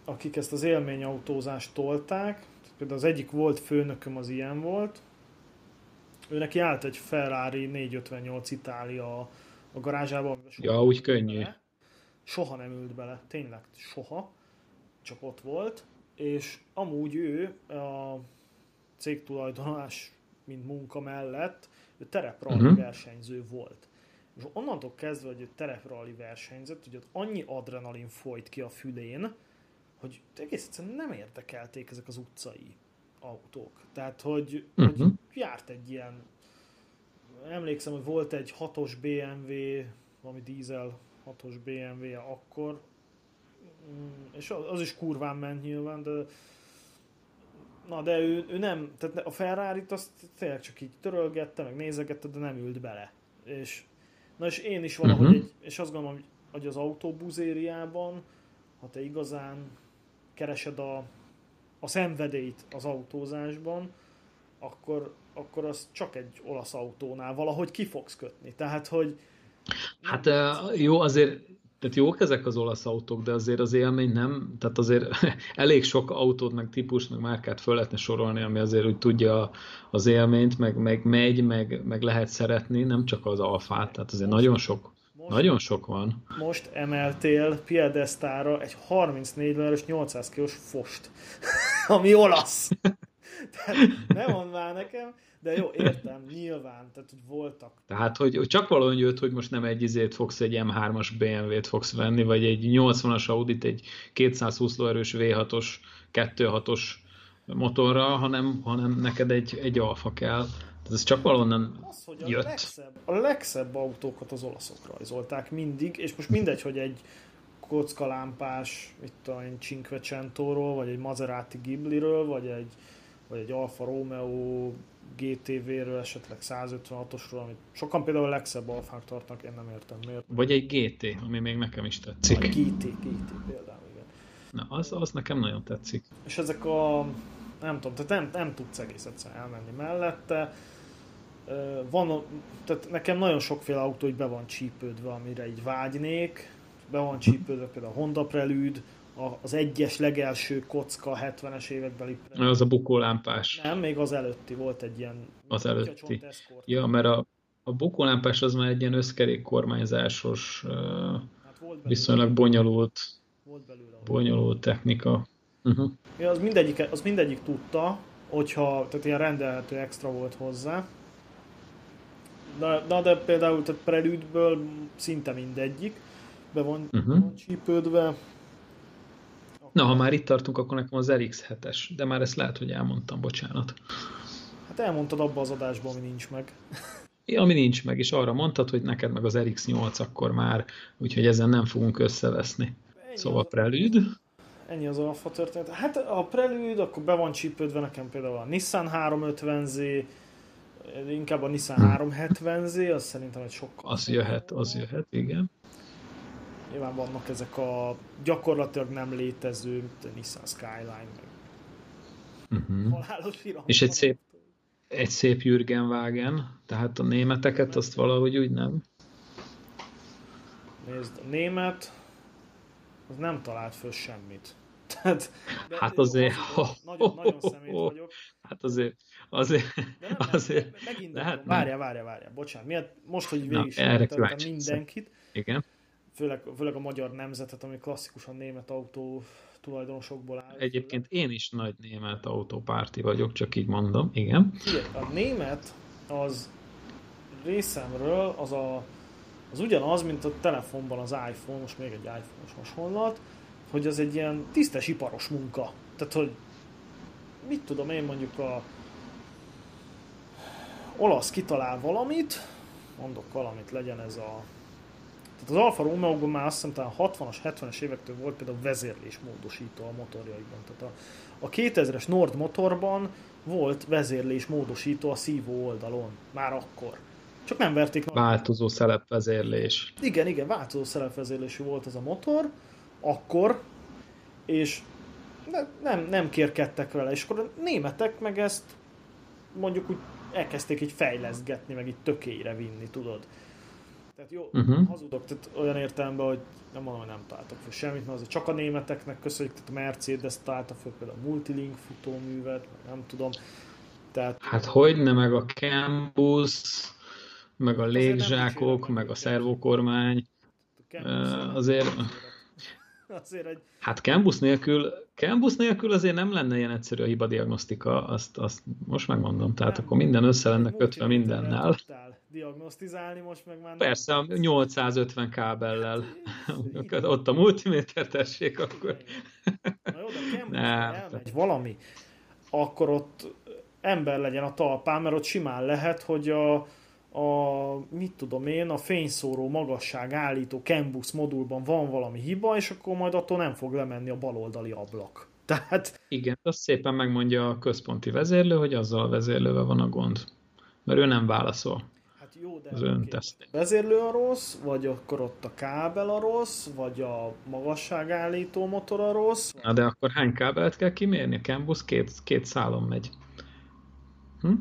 akik ezt az élményautózást tolták. Például az egyik volt főnököm, az ilyen volt. Ő neki állt egy Ferrari 458 Itália a garázsába. Ja, úgy könnyű. Bele. Soha nem ült bele, tényleg soha. Csak ott volt. És amúgy ő a cégtulajdonás, mint munka mellett, ő terepralli versenyző volt. És onnantól kezdve, hogy ő terepralli versenyzett, hogy ott annyi adrenalin folyt ki a fülén, hogy egész egyszerűen nem érdekelték ezek az utcai autók. Tehát, hogy járt egy ilyen, emlékszem, hogy volt egy 6-os BMW, valami dízel 6-os BMW-je akkor, és az is kurván ment nyilván, de ő nem, tehát a Ferrarit azt tényleg csak így törölgette, meg nézegette, de nem ült bele. És én is valahogy, és azt gondolom, hogy az autóbuzériában, ha te igazán keresed a szenvedélyt az autózásban, akkor az csak egy olasz autónál valahogy ki fogsz kötni. Tehát, hogy... Hát jó, azért... Tehát jók ezek az olasz autók, de azért az élmény nem, tehát azért elég sok autót, meg típust, meg márkát föl lehetne sorolni, ami azért úgy tudja az élményt, meg megy, meg lehet szeretni, nem csak az alfát, tehát azért nagyon sok van. Most emeltél piedesztára egy 34 lóerős 800 kilós fost, ami olasz. Tehát ne mondd már nekem, de jó, értem, nyilván, tehát hogy voltak. Tehát, hogy csak valóan jött, hogy most nem egy izét fogsz, egy M3-as BMW-t fogsz venni, vagy egy 80-as Audit, egy 220 lóerős V6-os, 2.6-os motorra, hanem neked egy alfa kell. Tehát ez csak valóan jött. A legszebb autókat az olaszok rajzolták mindig, és most mindegy, hogy egy kockalámpás, itt a Cinquecentóról, vagy egy Maserati Ghibliről, vagy egy Alfa Romeo GTV-ről, esetleg 156-osról, amit sokan például a legszebb alfák tartnak, én nem értem miért. Vagy egy GT, ami még nekem is tetszik. A GT például, igen. Na, az nekem nagyon tetszik. És ezek a, nem tudom, tehát nem tudsz egész egyszer elmenni mellette. Van, tehát nekem nagyon sokféle autó így be van csípődve, amire így vágynék. Be van csípődve például a Honda Prelude, az egyes legelső kocka 70-es évekbeli. Az a bukólámpás. Nem, még az előtti volt egy ilyen... Az előtti. Ja, mert a bukólámpás az már egy ilyen összkerék kormányzásos, hát viszonylag bonyolult, technika. Uh-huh. Ja, az mindegyik tudta, hogyha, tehát ilyen rendelhető extra volt hozzá. De például a Prelude-ből szinte mindegyik be van, van csípődve. Na, ha már itt tartunk, akkor nekem az RX7-es, de már ezt lehet, hogy elmondtam, bocsánat. Hát elmondtad abba az adásban, ami nincs meg. Ja, ami nincs meg, és arra mondtad, hogy neked meg az RX8 akkor már, úgyhogy ezen nem fogunk összeveszni. Ennyi, szóval Prelude. Ennyi az alfa történet. Hát a Prelude, akkor be van csípődve nekem például a Nissan 350Z, inkább a Nissan 370Z, az szerintem egy sokkal... Az jöhet, igen. Nyilván vannak ezek a gyakorlatilag nem létező, Nissan Skyline, halálos iramban. És egy szép Jürgenwagen, tehát a németeket azt valahogy úgy nem. Nézd, a német az nem talált föl semmit. Tehát, hát azért... Nagyon szemét vagyok. Hát azért... Várjál, bocsánat. Miért? Most, hogy végig sem mindenkit. Igen. Főleg a magyar nemzetet, ami klasszikusan német autó tulajdonosokból áll. Egyébként én is nagy német autópárti vagyok, csak így mondom, igen. A német az részemről az a az ugyanaz, mint a telefonban az iPhone, most még egy iPhone-os hasonlat, hogy az egy ilyen tisztes iparos munka. Tehát, hogy mit tudom én, mondjuk a olasz kitalál valamit, mondok valamit, legyen ez a... Tehát az Alfa Romeo-ban már azt hiszem talán 60-as, 70-es évektől volt például vezérlés módosító a motorjaikban. Tehát a 2000-es Nord motorban volt vezérlés módosító a szívó oldalon, már akkor. Csak nem verték... Változó szelepvezérlés. Igen, változó szelepvezérlésű volt ez a motor, akkor, és nem kérkedtek vele. És akkor a németek meg ezt mondjuk úgy elkezdték így fejleszgetni, meg így tökélyre vinni, tudod. Tehát jó, hazudok, tehát olyan értelemben, hogy nem mondom, hogy nem találtak föl semmit, mert azért csak a németeknek köszönjük, tehát a Mercedes találta föl például a Multilink futóművet, nem tudom. Tehát... Hát hogyne, meg a Campus, meg a légzsákok, meg a szervokormány, azért... Egy... Hát Campus nélkül azért nem lenne ilyen egyszerű a hibadiagnosztika, azt most megmondom, tehát nem, akkor minden össze lenne kötve mindennel. Diagnosztizálni most meg már... Persze, a 850 kábellel. Ott a multiméter, tessék, akkor... Na jó, de Campus elmegy valami, akkor ott ember legyen a talpán, mert ott simán lehet, hogy mit tudom én, a fényszóró magasság állító Campus modulban van valami hiba, és akkor majd attól nem fog lemenni a baloldali ablak. Tehát... Igen, azt szépen megmondja a központi vezérlő, hogy azzal a vezérlővel van a gond. Mert ő nem válaszol. Hát jó, de az öntesztén. A vezérlő a rossz, vagy akkor ott a kábel a rossz, vagy a magasságállító motor a rossz. Vagy... Na de akkor hány kábelt kell kimérni? A Campus két szálon megy. Hm?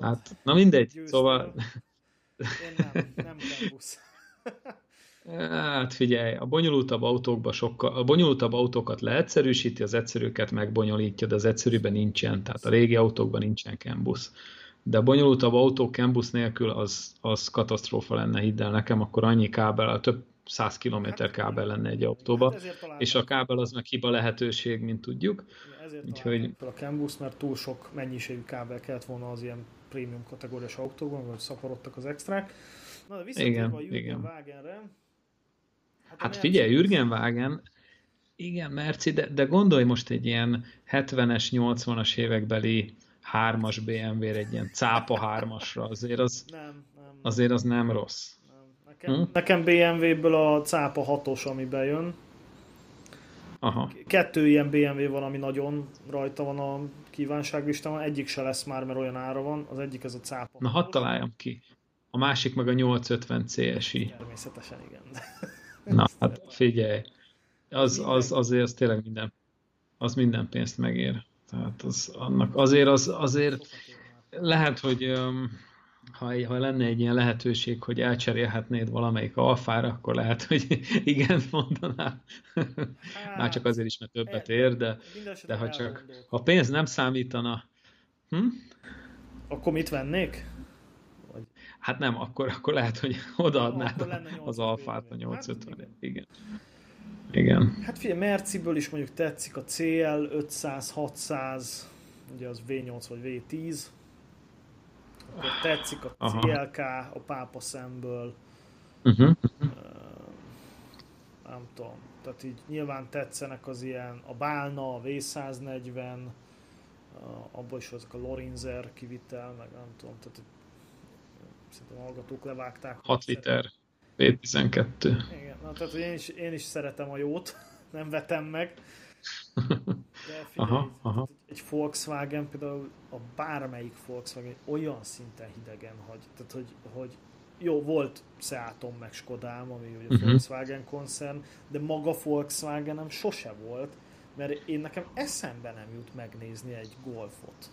Hát, na mindegy, győztem. Szóval... Én nem Campus. Hát figyelj, a bonyolultabb autókat leegyszerűsíti, az egyszerűket megbonyolítja, de az egyszerűben nincsen, tehát a régi autókban nincsen Campus. De a bonyolultabb autó Campus nélkül az katasztrófa lenne, hidd el nekem, akkor annyi kábel, több 100 kilométer kábel lenne egy autóba, hát és a kábel az meg hiba lehetőség, mint tudjuk. Ja, ezért úgyhogy... a Campus, mert túl sok mennyiségű kábel kellett volna az ilyen prémium kategóriás autókban, vagy szaporodtak az extrák. Na de visszatérve a Jürgen Wagenre. Hát figyelj, Jürgen Wagen, igen, merci, de gondolj most egy ilyen 70-es, 80-as évekbeli 3-as BMW-re, egy ilyen cápa 3-asra, azért az nem. Azért az nem rossz. Nekem BMW-ből a cápa 6-os, ami bejön. Aha. 2 ilyen BMW van, ami nagyon rajta van a kívánságlistában. Egyik se lesz már, mert olyan ára van. Az egyik ez a cápa 6-os. Na, hadd találjam ki. A másik meg a 850 CSI. Természetesen igen. Na, hát figyelj. Az tényleg minden. Az minden pénzt megér. Tehát azért lehet, hogy... Ha lenne egy ilyen lehetőség, hogy elcserélhetnéd valamelyik alfára, akkor lehet, hogy igen mondanál. Már csak azért is, mert többet ér, de ha csak a pénz nem számítana... Akkor mit vennék? Hát nem, akkor lehet, hogy odaadnád az alfát a 850-re. Igen. Hát figyelj, Merciből is mondjuk tetszik a CL 500-600, ugye az V8 vagy V10, akkor tetszik a CLK, a pápa szemből, nem tudom, tehát így nyilván tetszenek az ilyen, a Bálna, a V140, abban is azok a Lorenzer kivitel, meg nem tudom, tehát szerintem a hallgatók levágták. 6 liter, V12. Igen, na, tehát én is szeretem a jót, nem vetem meg. De figyelj, egy Volkswagen, például a bármelyik Volkswagen olyan szinten hidegen hagy. Tehát, hogy jó, volt Seatom meg Skodám, ami ugye a Volkswagen koncern, de maga Volkswagenem sose volt, mert én nekem eszembe nem jut megnézni egy Golfot.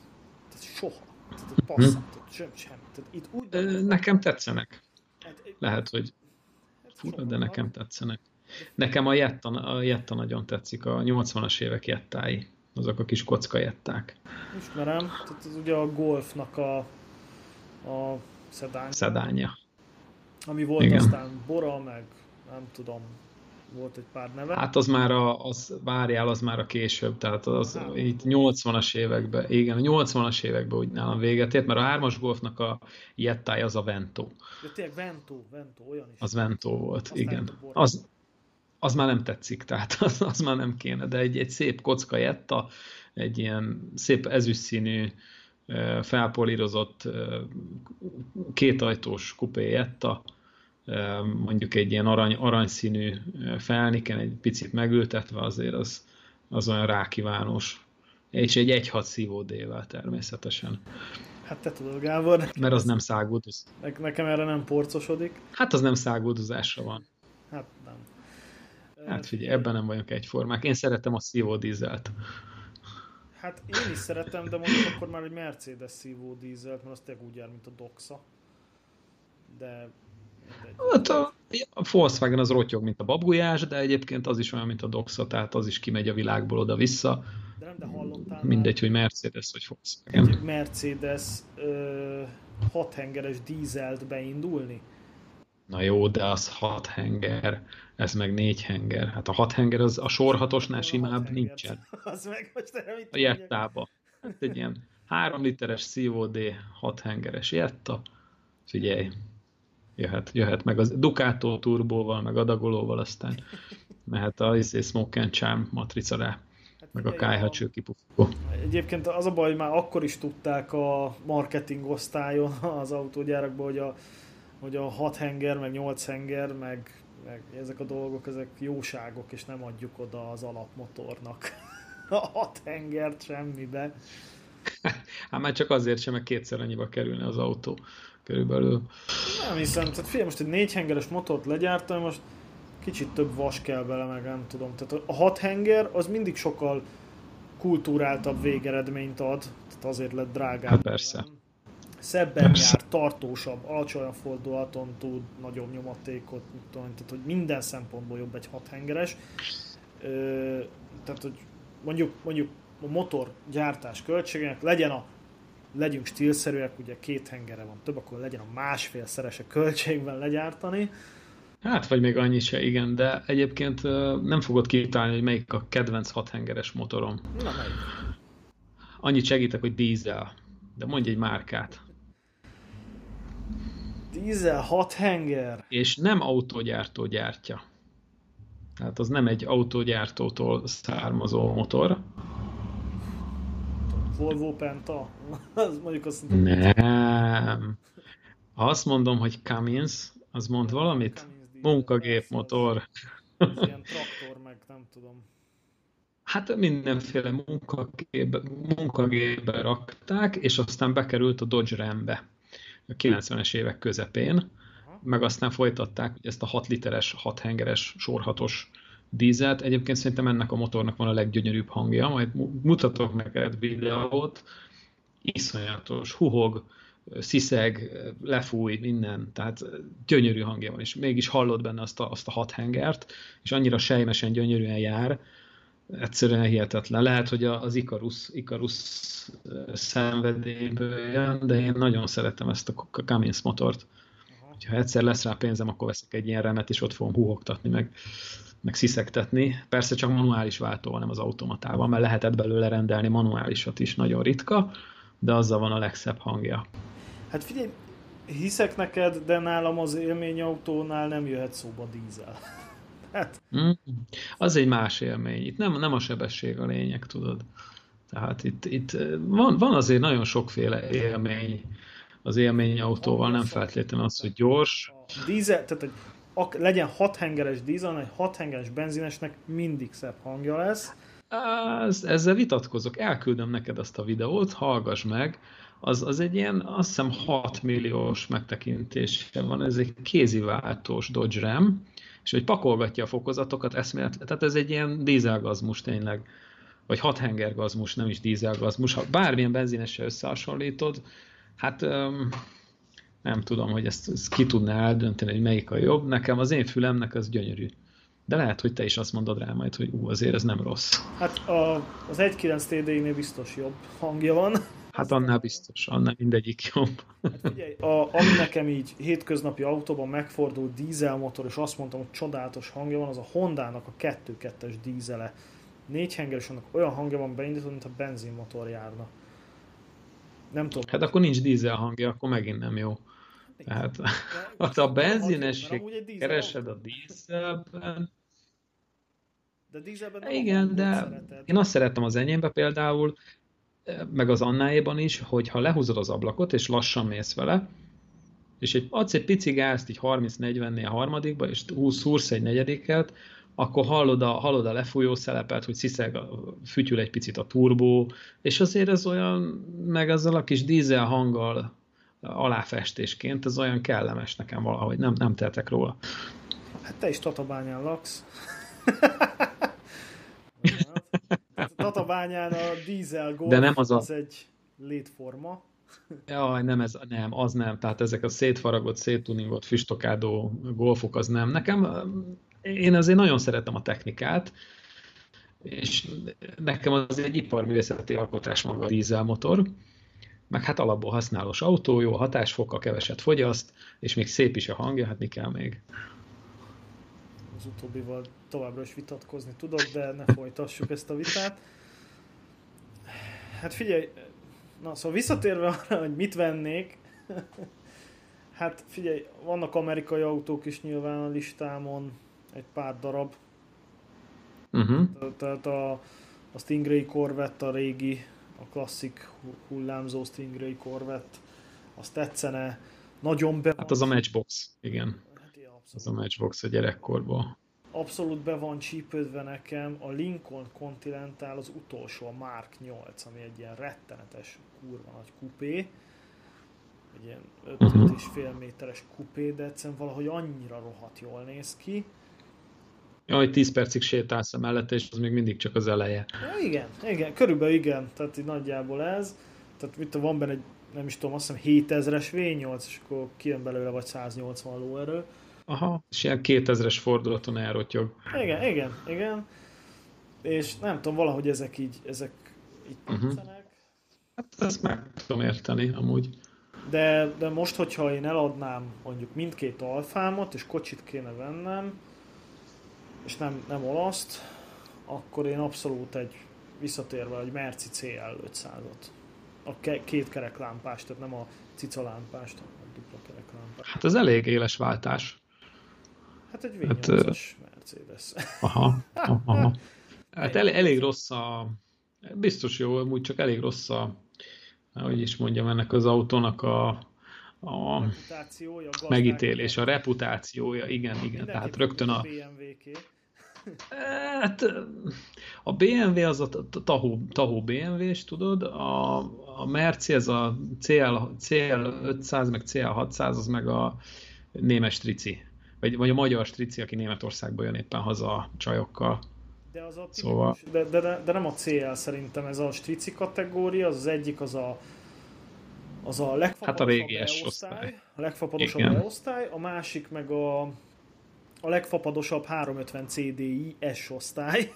Tehát soha. Tehát egy Passatot, semmit. Tehát itt úgy nekem tetszenek. Lehet, hogy fura, de nekem tetszenek. Nekem a Jetta nagyon tetszik, a 80-as évek Jettái, azok a kis kocka Jetták. Ismerem, tehát ez ugye a Golfnak a szedánja. Ami volt, igen. Aztán Bora, meg nem tudom, volt egy pár neve. Hát az már a később, tehát az itt 80-as években, igen, a 80-as években úgy nálam véget ért, mert a 3-as Golfnak a jettája az a Vento. De tényleg Vento, olyan is. Az Vento volt, az igen. Az már nem tetszik, tehát az már nem kéne, de egy szép kocka jetta, egy ilyen szép ezüstszínű, felpolírozott kétajtós kupé jetta, mondjuk egy ilyen aranyszínű felniken, egy picit megültetve, azért az olyan rákívánós. És egy 1.6 szívódével természetesen. Hát te tudod, Gábor. Mert az nem száguldoz. Nekem erre nem porcosodik. Hát az nem száguldozásra van. Hát nem. Hát figyelj, ebben nem vagyunk egyformák. Én szeretem a szívódízelt. Hát én is szeretem, de mondjuk akkor már egy Mercedes szívódízelt, mert az tényleg úgy jár, mint a Doxa. De... Hát a Volkswagen az rotyog, mint a babgulyás, de egyébként az is olyan, mint a Doxa, tehát az is kimegy a világból oda-vissza. De nem, de hallottál. Mindegy, hogy Mercedes vagy Volkswagen. Egy Mercedes 6-hengeres dízelt beindulni? Na jó, de az 6 henger, ez meg 4 henger. Hát a 6 henger az a sorhatosnál simább nincsen. Az meg most a jettába. Hát egy ilyen 3 literes szívódé, 6 hengeres jetta. Figyelj! Jöhet meg az Ducato turbóval, meg adagolóval, aztán mehet a Smoke and Charm matrica rá, hát meg a kályhacső kipufogó. Egyébként az a baj, hogy már akkor is tudták a marketing osztályon az autógyárakban, hogy a 6 henger, meg 8 henger, meg ezek a dolgok, ezek jóságok, és nem adjuk oda az alapmotornak a 6 hengert semmibe. Hát már csak azért sem, mert kétszer annyiba kerülne az autó. Körülbelül. Nem hiszem, tehát figyelj, most egy 4 hengeres motort legyártam, most kicsit több vas kell bele, meg nem tudom. Tehát a 6 henger az mindig sokkal kultúráltabb végeredményt ad, tehát azért lett drágább. Hát persze. Nem? Szebben persze. Jár, tartósabb, alacsonyan fordulhaton tud, nagyobb nyomatékot, tehát hogy minden szempontból jobb egy 6 hengeres. Tehát, hogy mondjuk a motor gyártás költségének legyünk stílszerűek, ugye 2 hengere van több, akkor legyen a 1,5-szerese költségben legyártani. Hát, vagy még annyi se, igen, de egyébként nem fogod kitalálni, hogy melyik a kedvenc 6 hengeres motorom. Na, melyik? Annyit segítek, hogy dízel, de mondj egy márkát. Dízel 6 henger? És nem autógyártó gyártja. Tehát az nem egy autógyártótól származó motor. Volvo Penta? Az mondjuk azt mondom. Nem. Ha azt mondom, hogy Cummins, az mond valamit? Munkagépmotor. Ilyen traktor, meg nem tudom. Hát mindenféle munkagépbe rakták, és aztán bekerült a Dodge Ram-be a 90-es évek közepén, meg aztán folytatták ezt a 6 literes, 6 hengeres, sorhatos dízelt. Egyébként szerintem ennek a motornak van a leggyönyörűbb hangja, majd mutatok neked videót, iszonyatos, huhog, sziszeg, lefúj, minden, tehát gyönyörű hangja van, és mégis hallod benne azt a 6 hengert, és annyira sejmesen gyönyörűen jár, egyszerűen hihetetlen. Lehet, hogy az Icarus szenvedélyből jön, de én nagyon szeretem ezt a Cummins motort. Ha egyszer lesz rá pénzem, akkor veszek egy ilyen remet, és ott fogom húhogtatni, meg sziszegtetni. Persze csak manuális váltóval, nem az automatával, mert lehetett belőle rendelni manuálisat is, nagyon ritka, de azzal van a legszebb hangja. Hát figyelj, hiszek neked, de nálam az élményautónál nem jöhet szóba dízel. Hát. Az egy más élmény. Itt nem a sebesség a lényeg, tudod. Tehát itt van azért nagyon sokféle élmény az élményautóval, nem feltétlenül az, hogy gyors. A dízel, tehát legyen 6 hengeres dízel, egy 6 hengeres benzinesnek mindig szebb hangja lesz. Ezzel vitatkozok. Elküldöm neked azt a videót, hallgass meg. Az egy ilyen, azt hiszem, 6 milliós megtekintése van. Ez egy kéziváltós Dodge Ram, és hogy pakolgatja a fokozatokat, eszmélet, tehát ez egy ilyen dízelgazmus tényleg. Vagy 6 henger gazmus, nem is dízelgazmus. Ha bármilyen benzinessel összehasonlítod, hát... nem tudom, hogy ezt ki tudná eldönteni, hogy melyik a jobb. Nekem az én fülemnek az gyönyörű. De lehet, hogy te is azt mondod rá majd, hogy azért ez nem rossz. Hát az 1.9 TDI-nél biztos jobb hangja van. Hát annál biztos, annál mindegyik jobb. Hát figyelj, ami nekem így hétköznapi autóban megfordult dízelmotor, és azt mondtam, hogy csodálatos hangja van, az a Hondának a 2.2-es dízele. 4 hengeres, annak olyan hangja van beindítva, mint a benzinmotor járna. Nem tudom. Hát akkor nincs dízel hangja, akkor megint nem jó. Tehát a benzinesség keresed a dízelben. De dízelben nem. Igen, de én azt szerettem az enyémbe például, meg az Annáéban is, hogy ha lehúzod az ablakot, és lassan mész vele, és adsz egy pici gázt, így 30-40-nél harmadikba, és húrsz egy negyediket, akkor hallod a lefújó szelepet, hogy sziszeg, fütyül egy picit a turbó, és azért ez olyan, meg azzal a kis dízel hanggal aláfestésként, ez olyan kellemes nekem valahogy, nem tehetek róla. Hát te is Tatabányán laksz. Tatabányán a dízel golf, de nem az, az egy létforma. Jaj, nem, tehát ezek a szétfaragott, széttuningolt, füstokádó golfok, az nem. Én azért nagyon szeretem a technikát, és nekem az egy iparművészeti alkotás maga a dízelmotor, meg hát alapból használós autó, jó hatásfokkal, keveset fogyaszt, és még szép is a hangja, hát mi kell még? Az utóbbival továbbra is vitatkozni tudok, de ne folytassuk ezt a vitát. Hát figyelj, na szóval visszatérve arra, hogy mit vennék, hát figyelj, vannak amerikai autók is nyilván a listámon, egy pár darab. Tehát a Stingray Corvette, a régi, a klasszik hullámzó Stingray Corvette, az tetszene, nagyon be van. Hát az a Matchbox, igen. Hát ilyen, az a Matchbox a gyerekkorban. Abszolút be van csípődve nekem a Lincoln Continental, az utolsó, a Mark 8, ami egy ilyen rettenetes, kurva nagy kupé. Egy ilyen 5,5 méteres kupé, de egyszerűen valahogy annyira rohadt jól néz ki. Jaj, 10 percig sétálsz mellette, és az még mindig csak az eleje. Ja, igen, körülbelül igen, tehát így nagyjából ez. Tehát itt van benne egy, nem is tudom, azt hiszem 7000-es V8, és akkor kijön belőle vagy 180 lóerő. Aha, és ilyen 2000-es fordulaton elrotyog. Igen. És nem tudom, valahogy ezek így tetszenek. Hát ezt meg tudom érteni, amúgy. De most, hogyha én eladnám mondjuk mindkét alfámat, és kocsit kéne vennem, és nem olaszt, akkor én abszolút visszatérve egy Merci CL500-ot. A két kereklámpást, tehát nem a cicalámpást, hanem a dupla kereklámpást. Hát ez elég éles váltás. Hát egy V8-as Mercedes. Aha. Hát elég rossz a... Biztos jó, amúgy csak elég rossz a... Ahogy is mondjam, ennek az autónak a megítélés, a reputációja, igen, tehát rögtön a BMW-ké. Hát a BMW az a Tahó BMW-s, tudod, a Merci, ez a CL500, meg CL600, az meg a német strici, vagy a magyar strici, aki Németországba jön éppen haza a csajokkal. De, az a tipikus, szóval... de nem a CL szerintem, ez a strici kategória, az egyik, az a legfapadosabb E-osztály. A legfapadosabb E-osztály, a másik meg a legfapadosabb 350 CDI S-osztály.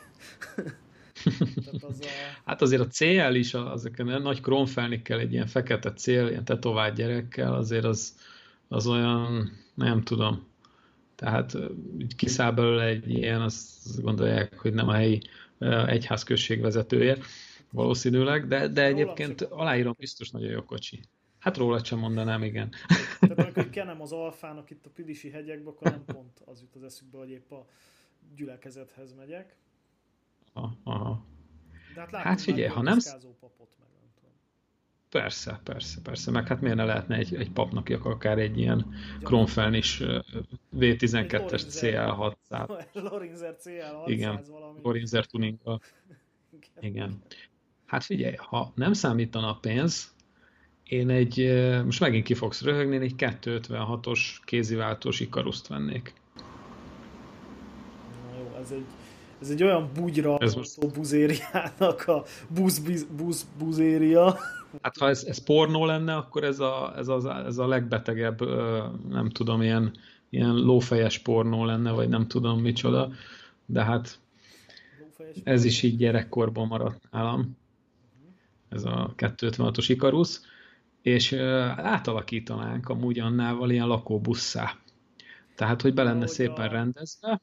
Hát azért a CL is, azok a nagy kromfelnikkel, egy ilyen fekete cél, ilyen tetovált gyerekkel, azért az olyan, nem tudom. Tehát kiszáll belőle egy ilyen, azt gondolják, hogy nem a helyi egyházközség vezetője, valószínűleg, de egyébként aláírom, biztos nagyon jó kocsi. Hát rólad sem mondanám, igen. Tehát amikor kenem az alfának itt a Pilisi hegyekbe, akkor nem pont az jut az eszükbe, hogy épp a gyülekezethez megyek. Aha. De hát látom, figyelj, ha nem... papot meg. Persze, meg hát miért ne lehetne egy papnak akár egy ilyen Kronfelnis V12-es CL600. Lorenzer CL600 igen, valami. Lorenzer tuninggal. Igen. Hát figyelj, ha nem számítana a pénz, én most megint ki fogsz röhögni, én egy 256-os kéziváltós Ikaruszt vennék. Na jó, ez egy olyan bugyra most... buzériának a buzéria. Hát ha ez pornó lenne, akkor ez a legbetegebb, nem tudom, ilyen lófejes pornó lenne, vagy nem tudom micsoda, de hát ez is így gyerekkorban maradt nálam. ez a 256-os Icarus, és átalakítanánk amúgy annával ilyen lakóbusszá. Tehát, hogy be lenne szépen rendezve.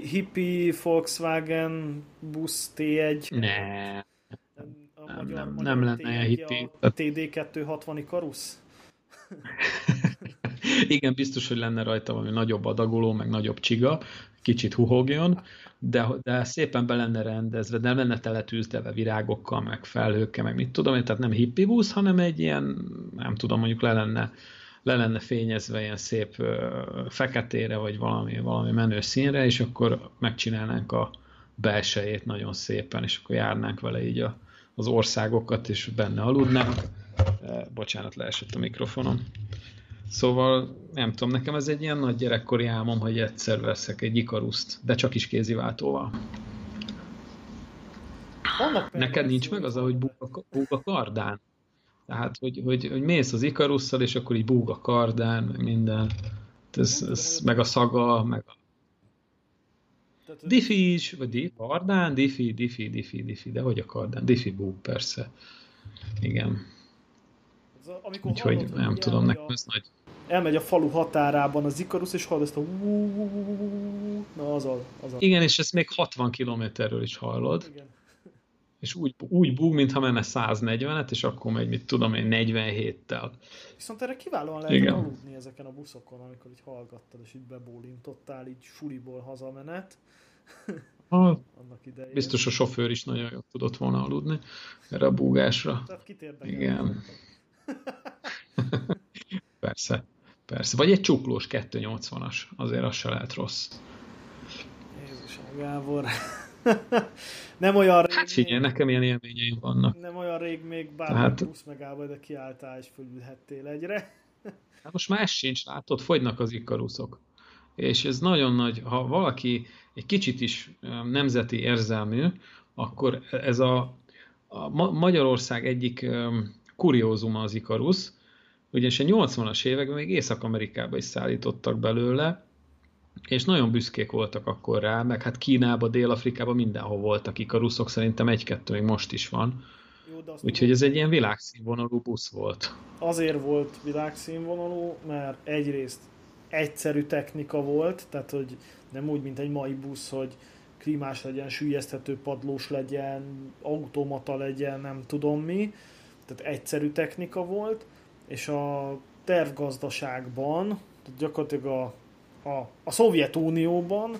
Hippi Volkswagen busz T1. Nem lenne a hippi. A TD260 Icarus? Igen, biztos, hogy lenne rajta valami nagyobb adagoló, meg nagyobb csiga, kicsit huhogjon, de szépen be lenne rendezve, de lenne teletűzdelve virágokkal, meg felhőkkel, meg mit tudom én, tehát nem hippi busz, hanem egy ilyen, nem tudom, mondjuk le lenne fényezve ilyen szép feketére, vagy valami menő színre, és akkor megcsinálnánk a belsejét nagyon szépen, és akkor járnánk vele így az országokat, és benne aludnánk. Bocsánat, leesett a mikrofonom. Szóval, nem tudom, nekem ez egy ilyen nagy gyerekkori álmom, hogy egyszer veszek egy Icarust, de csak is kéziváltóval. Neked nincs meg az, ahogy búg a kardán? Tehát, hogy mész az Icarusszal, és akkor így búg a kardán, meg minden. Ez, meg a szaga, meg a... Diffi is, vagy kardán, diffi, de hogy a kardán? Diffi búg, persze. Igen. Úgyhogy nem tudom, nekem ez nagy... Elmegy a falu határában az Icarus, és hallod ezt a... Na, az a... Igen, és ezt még 60 kilométerről is hallod. Igen. És úgy búg, mintha menne 140-et, és akkor megy, mit tudom én, 47-tel. Viszont erre kiválóan lehet aludni ezeken a buszokon, amikor így hallgattad, és így bebólintottál, így suliból hazamenet. Annak idején. Biztos a sofőr is nagyon jól tudott volna aludni erre a búgásra. Tehát kit érdekel? Igen. Persze, persze. Vagy egy csuklós 280-as, azért az se lehet rossz. Jézusom, Gábor... Nem olyan rég... Hát figyelj, nekem ilyen élményeim vannak. Nem olyan rég még bármilyen tehát... busz megállva, de kiálltál és fölülhettél egyre. Hát most már ez sincs, látod, fogynak az Icaruszok. És ez nagyon nagy, ha valaki egy kicsit is nemzeti érzelmű, akkor ez a Magyarország egyik kuriózuma az Icarusz, ugyanis a 80-as években még Észak-Amerikába is szállítottak belőle, és nagyon büszkék voltak akkor rá, meg hát Kínába, Dél-Afrikába, mindenhol voltak Icaruszok, szerintem 1-2 még most is van. Úgyhogy ez egy ilyen világszínvonalú busz volt. Azért volt világszínvonalú, mert egyrészt egyszerű technika volt, tehát hogy nem úgy, mint egy mai busz, hogy klímás legyen, süllyeszthető padlós legyen, automata legyen, nem tudom mi. Tehát egyszerű technika volt, és a tervgazdaságban, gyakorlatilag a Szovjetunióban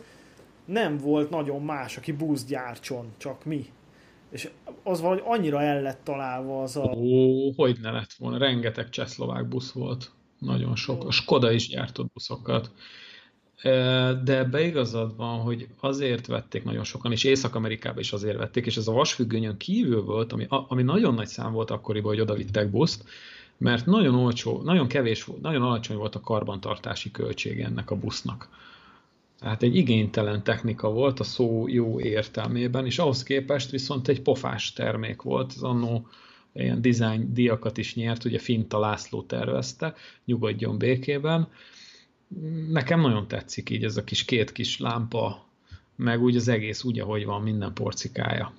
nem volt nagyon más, aki busz gyártson, csak mi. És az valahogy annyira el lett találva az a... Ó, hogy ne lett volna, rengeteg csehszlovák busz volt, nagyon sok. A Skoda is gyártott buszokat. De ebbe igazad van, hogy azért vették nagyon sokan, és Észak-Amerikában is azért vették, és ez a vasfüggönyön kívül volt, ami nagyon nagy szám volt akkoriban, hogy oda vittek buszt, mert nagyon olcsó, nagyon alacsony volt a karbantartási költség ennek a busznak. Tehát egy igénytelen technika volt a szó jó értelmében, és ahhoz képest viszont egy pofás termék volt, az annó ilyen design díjakat is nyert, ugye Finta László tervezte, nyugodjon békében. Nekem nagyon tetszik így ez a két kis lámpa, meg úgy az egész úgy, ahogy van, minden porcikája.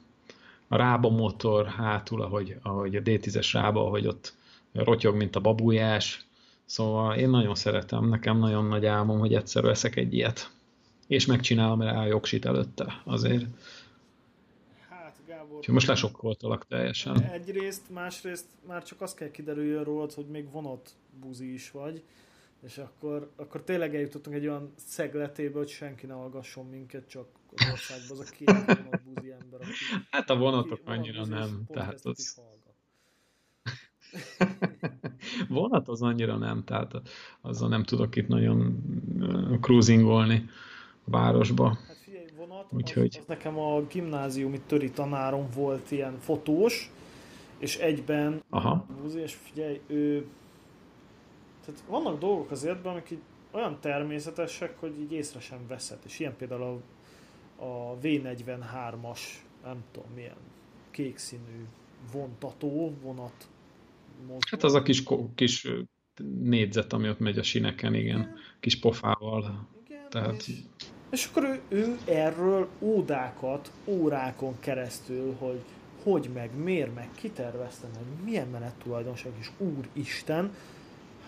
A Rába motor hátul, ahogy a D10-es Rába, ahogy ott rotyog, mint a babujás. Szóval én nagyon szeretem, nekem nagyon nagy álmom, hogy egyszer veszek egy ilyet. És megcsinálom rá a jogsit előtte azért. Hát, Gábor... Úgyhogy most lesokkoltalak teljesen. Egyrészt, másrészt már csak azt kell kiderüljön rólad, hogy még vonatbuzi is vagy. És akkor tényleg eljutottunk egy olyan szegletébe, hogy senki ne hallgasson minket, csak az országban az a két vonatbúzi ember. Aki, hát a vonatok annyira nem. Tehát az... Vonat az annyira nem, tehát azzal nem tudok itt nagyon cruisingolni a városba. Hát figyelj, vonat, úgyhogy... az nekem a gimnáziumi töri tanárom volt ilyen fotós, és egyben búzi, és figyelj, ő... Tehát vannak dolgok az életben, amik így olyan természetesek, hogy így észre sem veszed. És ilyen például a V43-as, nem tudom milyen, kék színű vontató vonat. Mozgó. Hát az a kis négyzet, ami ott megy a sineken, igen. Kis pofával. Igen, tehát... és akkor ő erről órákon keresztül, hogy hogy meg, miért meg, kiterveztem meg, milyen menet tulajdonság, és úristen,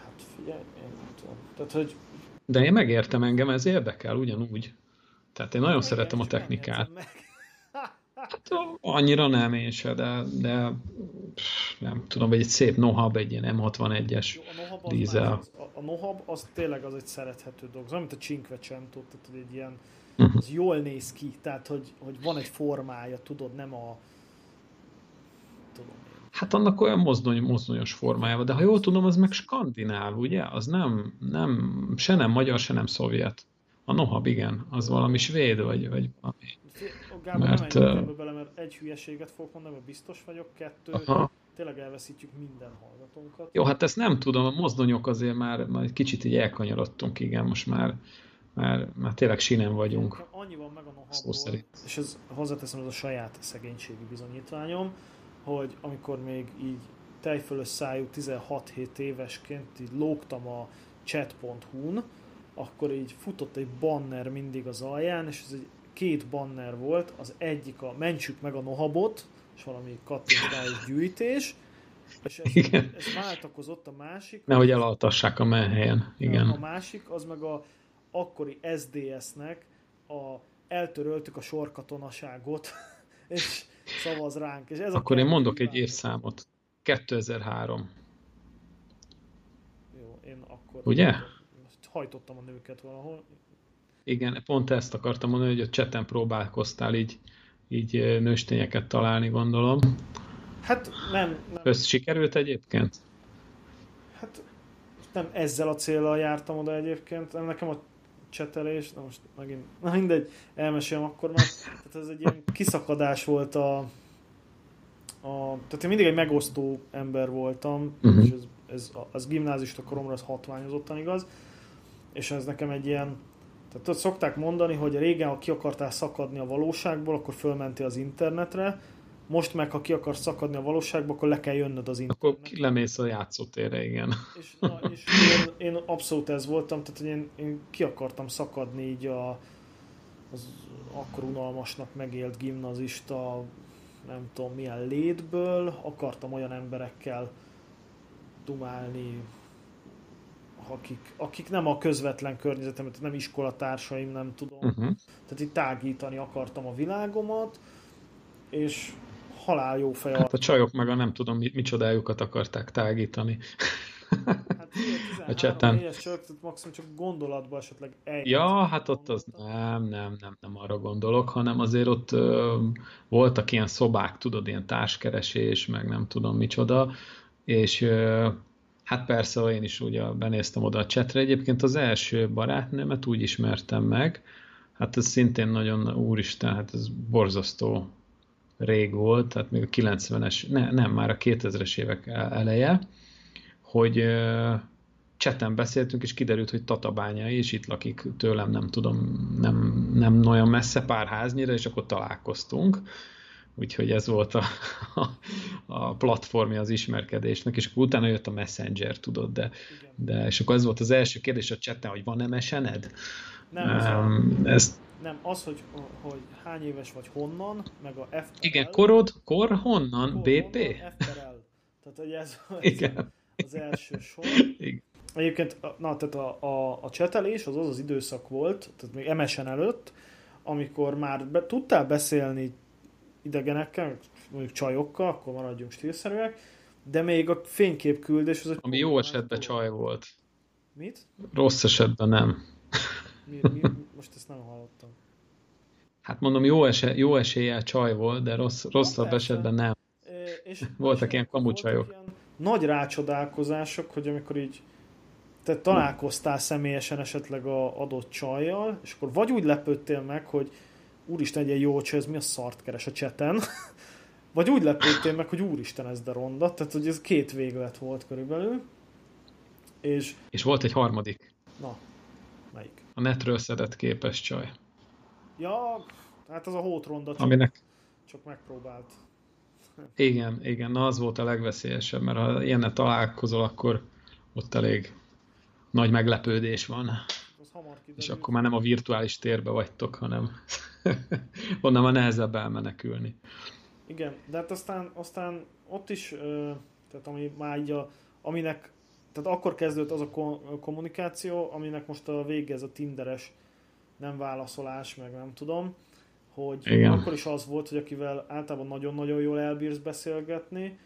hát figyelj, én nem tudom. Tehát, hogy... De én megértem, engem ez érdekel ugyanúgy. Tehát én nagyon szeretem a technikát. Hát annyira nem én se, de nem tudom, vagy egy szép Nohab, egy ilyen M61-es dízel. A Nohab az tényleg az egy szerethető dolog, az, mint a Cinquecento, tehát hogy egy ilyen, az jól néz ki, tehát hogy van egy formája, tudod, nem a... Tudom. Hát annak olyan mozdonyos formájában, de ha jól tudom, az meg skandinál, ugye? Az nem se nem magyar, se nem szovjet. A Nohab, igen, az valami svéd, vagy valami. Gábor, nem menjünk bele, mert egy hülyeséget fogok mondani, mert biztos vagyok, kettő, tényleg elveszítjük minden hallgatónkat. Jó, hát ezt nem tudom, a mozdonyok azért már egy kicsit így elkanyarodtunk, igen, most már tényleg sínen vagyunk. Annyi van meg a Nohabból, és ez, hozzáteszem, az a saját szegénységi bizonyítványom, hogy amikor még így tejfölös szájú 16-7 évesként így lógtam a chat.hu-n, akkor így futott egy banner mindig az alján, és ez egy két banner volt, az egyik a mentsük meg a Nohabot, és valami kattintályos gyűjtés, és ez váltakozott a másik. Nehogy elaltassák a menhelyen, igen. A másik, az meg a akkori SDS-nek eltöröltük a sorkatonaságot, és szavaz ránk. És ez akkor én mondok egy évszámot. 2003. Jó, én akkor... Ugye? Hajtottam a nőket valahol. Igen, pont ezt akartam mondani, hogy a cseten próbálkoztál így nőstényeket találni, gondolom. Hát nem. Ezt sikerült egyébként? Hát nem ezzel a céllal jártam oda egyébként. Nekem a csetelés, na most megint, na mindegy, elmesélem akkor már. Tehát ez egy ilyen kiszakadás volt tehát én mindig egy megosztó ember voltam, és az gimnázista koromra az hatványozottan igaz. És ez nekem egy ilyen... Tehát szokták mondani, hogy régen, ha ki akartál szakadni a valóságból, akkor fölmentél az internetre. Most meg, ha ki akarsz szakadni a valóságba, akkor le kell jönnöd az internetre. Akkor lemész a játszótérre, igen. És én abszolút ez voltam, tehát én ki akartam szakadni így az akkor unalmasnak megélt gimnazista, nem tudom milyen létből. Akartam olyan emberekkel dumálni, akik nem a közvetlen környezetemet, nem iskolatársaim, nem tudom. Tehát itt tágítani akartam a világomat, és halál jó feje. Hát a csajok meg a nem tudom micsodájukat akarták tágítani. Hát a 13 éves csajok, maximum csak gondolatban esetleg eljött. Ja, hát ott az nem arra gondolok, hanem azért ott voltak ilyen szobák, tudod, ilyen társkeresés, meg nem tudom micsoda, és... Hát persze, én is ugye benéztem oda a csetre. Egyébként az első barátnőmet úgy ismertem meg, hát ez szintén nagyon, úristen, hát ez borzasztó rég volt, tehát még a 90-es, nem, már a 2000-es évek eleje, hogy cseten beszéltünk, és kiderült, hogy tatabányai, és itt lakik tőlem, nem tudom, nem olyan messze, pár háznyira, és akkor találkoztunk. Úgyhogy ez volt a platformja az ismerkedésnek, és akkor utána jött a Messenger, tudod, de és akkor ez volt az első kérdés a chatten, hogy van-e mesened? Nem, az, hogy hány éves vagy honnan, meg a FPL. Igen, honnan, BP? Honnan, FPL. Tehát, hogy ez az első sor. Igen. Egyébként, tehát a csetelés az időszak volt, tehát még MSN előtt, amikor már tudtál beszélni idegenekkel, mondjuk csajokkal, akkor maradjunk stílszerűek, de még a fényképküldés... Az ami jó esetben csaj volt. Mit? Rossz esetben nem. Mi? Most ezt nem hallottam. Hát mondom, jó eséllyel csaj volt, de rosszabb esetben nem. Voltak ilyen kamucsajok. Nagy rácsodálkozások, hogy amikor így te találkoztál személyesen esetleg az adott csajjal, és akkor vagy úgy lepődtél meg, hogy úristen, egy ilyen jó csaj, ez mi a szart keres a cseten? Vagy úgy lepődtél meg, hogy úristen, ez de ronda. Tehát, hogy ez két véglet volt körülbelül. És volt egy harmadik. Na, melyik? A netről szedett képes csaj. Ja, hát az a hótronda, csak megpróbált. Igen, na az volt a legveszélyesebb, mert ha ilyennel találkozol, akkor ott elég nagy meglepődés van. És akkor már nem a virtuális térbe vagytok, hanem onnan már nehezebb elmenekülni. Igen, de hát aztán ott is, tehát ami már így aminek, tehát akkor kezdődött az a kommunikáció, aminek most a vége ez a tinderes nem válaszolás, meg nem tudom, hogy igen. Akkor is az volt, hogy akivel általában nagyon-nagyon jól elbírsz beszélgetni,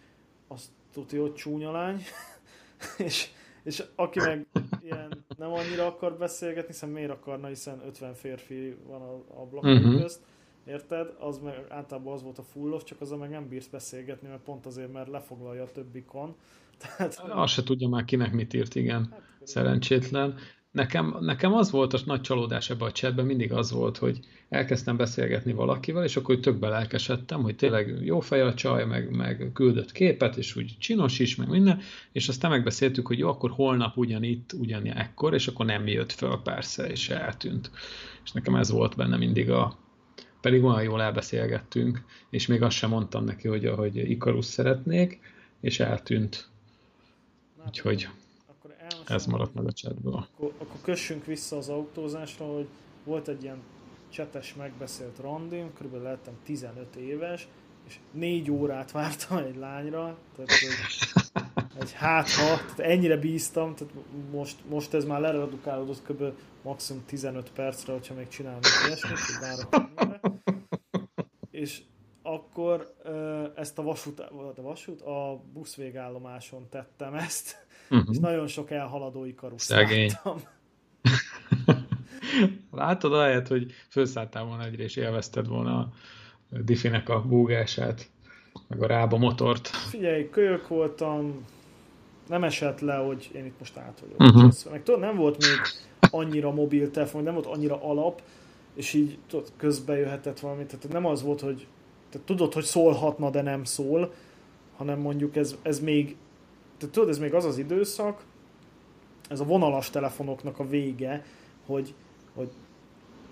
az tudja, hogy csúnya lány, és aki meg ilyen nem annyira akar beszélgetni, hiszen miért akarna, hiszen 50 férfi van a blokkai közt, érted? Az meg általában az volt a fullos, csak azzal meg nem bírsz beszélgetni, mert pont azért, mert lefoglalja a többikon. Tehát... Azt se tudja már kinek mit írt, igen. Hát, szerencsétlen. Nekem az volt a nagy csalódás ebben a chatben, mindig az volt, hogy elkezdtem beszélgetni valakivel, és akkor tök belelkesedtem, hogy tényleg jó fej a csaj, meg küldött képet, és úgy csinos is, meg minden, és aztán megbeszéltük, hogy jó, akkor holnap ugyanitt, ugyanekkor, és akkor nem jött föl persze, és eltűnt. És nekem ez volt benne mindig pedig olyan jól elbeszélgettünk, és még azt sem mondtam neki, hogy Ikarus szeretnék, és eltűnt. Úgyhogy... Ez maradt meg a chatből. Akkor kössünk vissza az autózásra, hogy volt egy ilyen csetes megbeszélt randim, körülbelül lehettem 15 éves, és 4 órát vártam egy lányra, tehát egy tehát ennyire bíztam, tehát most ez már leredukálódott kb. Maximum 15 percre, hogyha még csinálom ilyesmit, hogy várok ennyire. És akkor ezt a buszvégállomáson tettem ezt, és nagyon sok elhaladó Ikaruszt láttam. Látod ahelyett, hogy felszálltál volna egyre, és élvezted volna a Diffinek a búgását, meg a rába motort. Figyelj, kölyök voltam, nem esett le, hogy én itt most át vagyok. Meg tudod, nem volt még annyira mobiltelefon, nem volt annyira alap, és így tudod, közbe jöhetett valami. Tehát nem az volt, hogy tehát tudod, hogy szólhatna, de nem szól, hanem mondjuk ez még, tehát tudod, ez még az az időszak, ez a vonalas telefonoknak a vége, hogy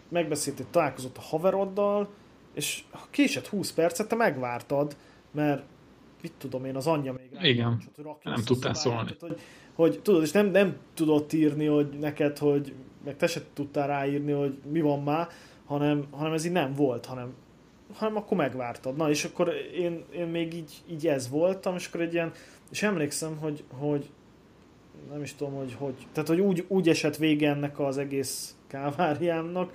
megbeszélt, hogy találkozott a haveroddal, és késett 20 percet, te megvártad, mert mit tudom én, az anyja még igen, nem tudtál szólni. Hogy tudod, és nem tudott írni, hogy neked, hogy meg te se tudtál ráírni, hogy mi van már, hanem ez így nem volt, hanem akkor megvártad. Na, és akkor én még így ez voltam, és akkor egy ilyen, és emlékszem, hogy nem is tudom, hogy tehát, hogy úgy esett vége ennek az egész káváriámnak,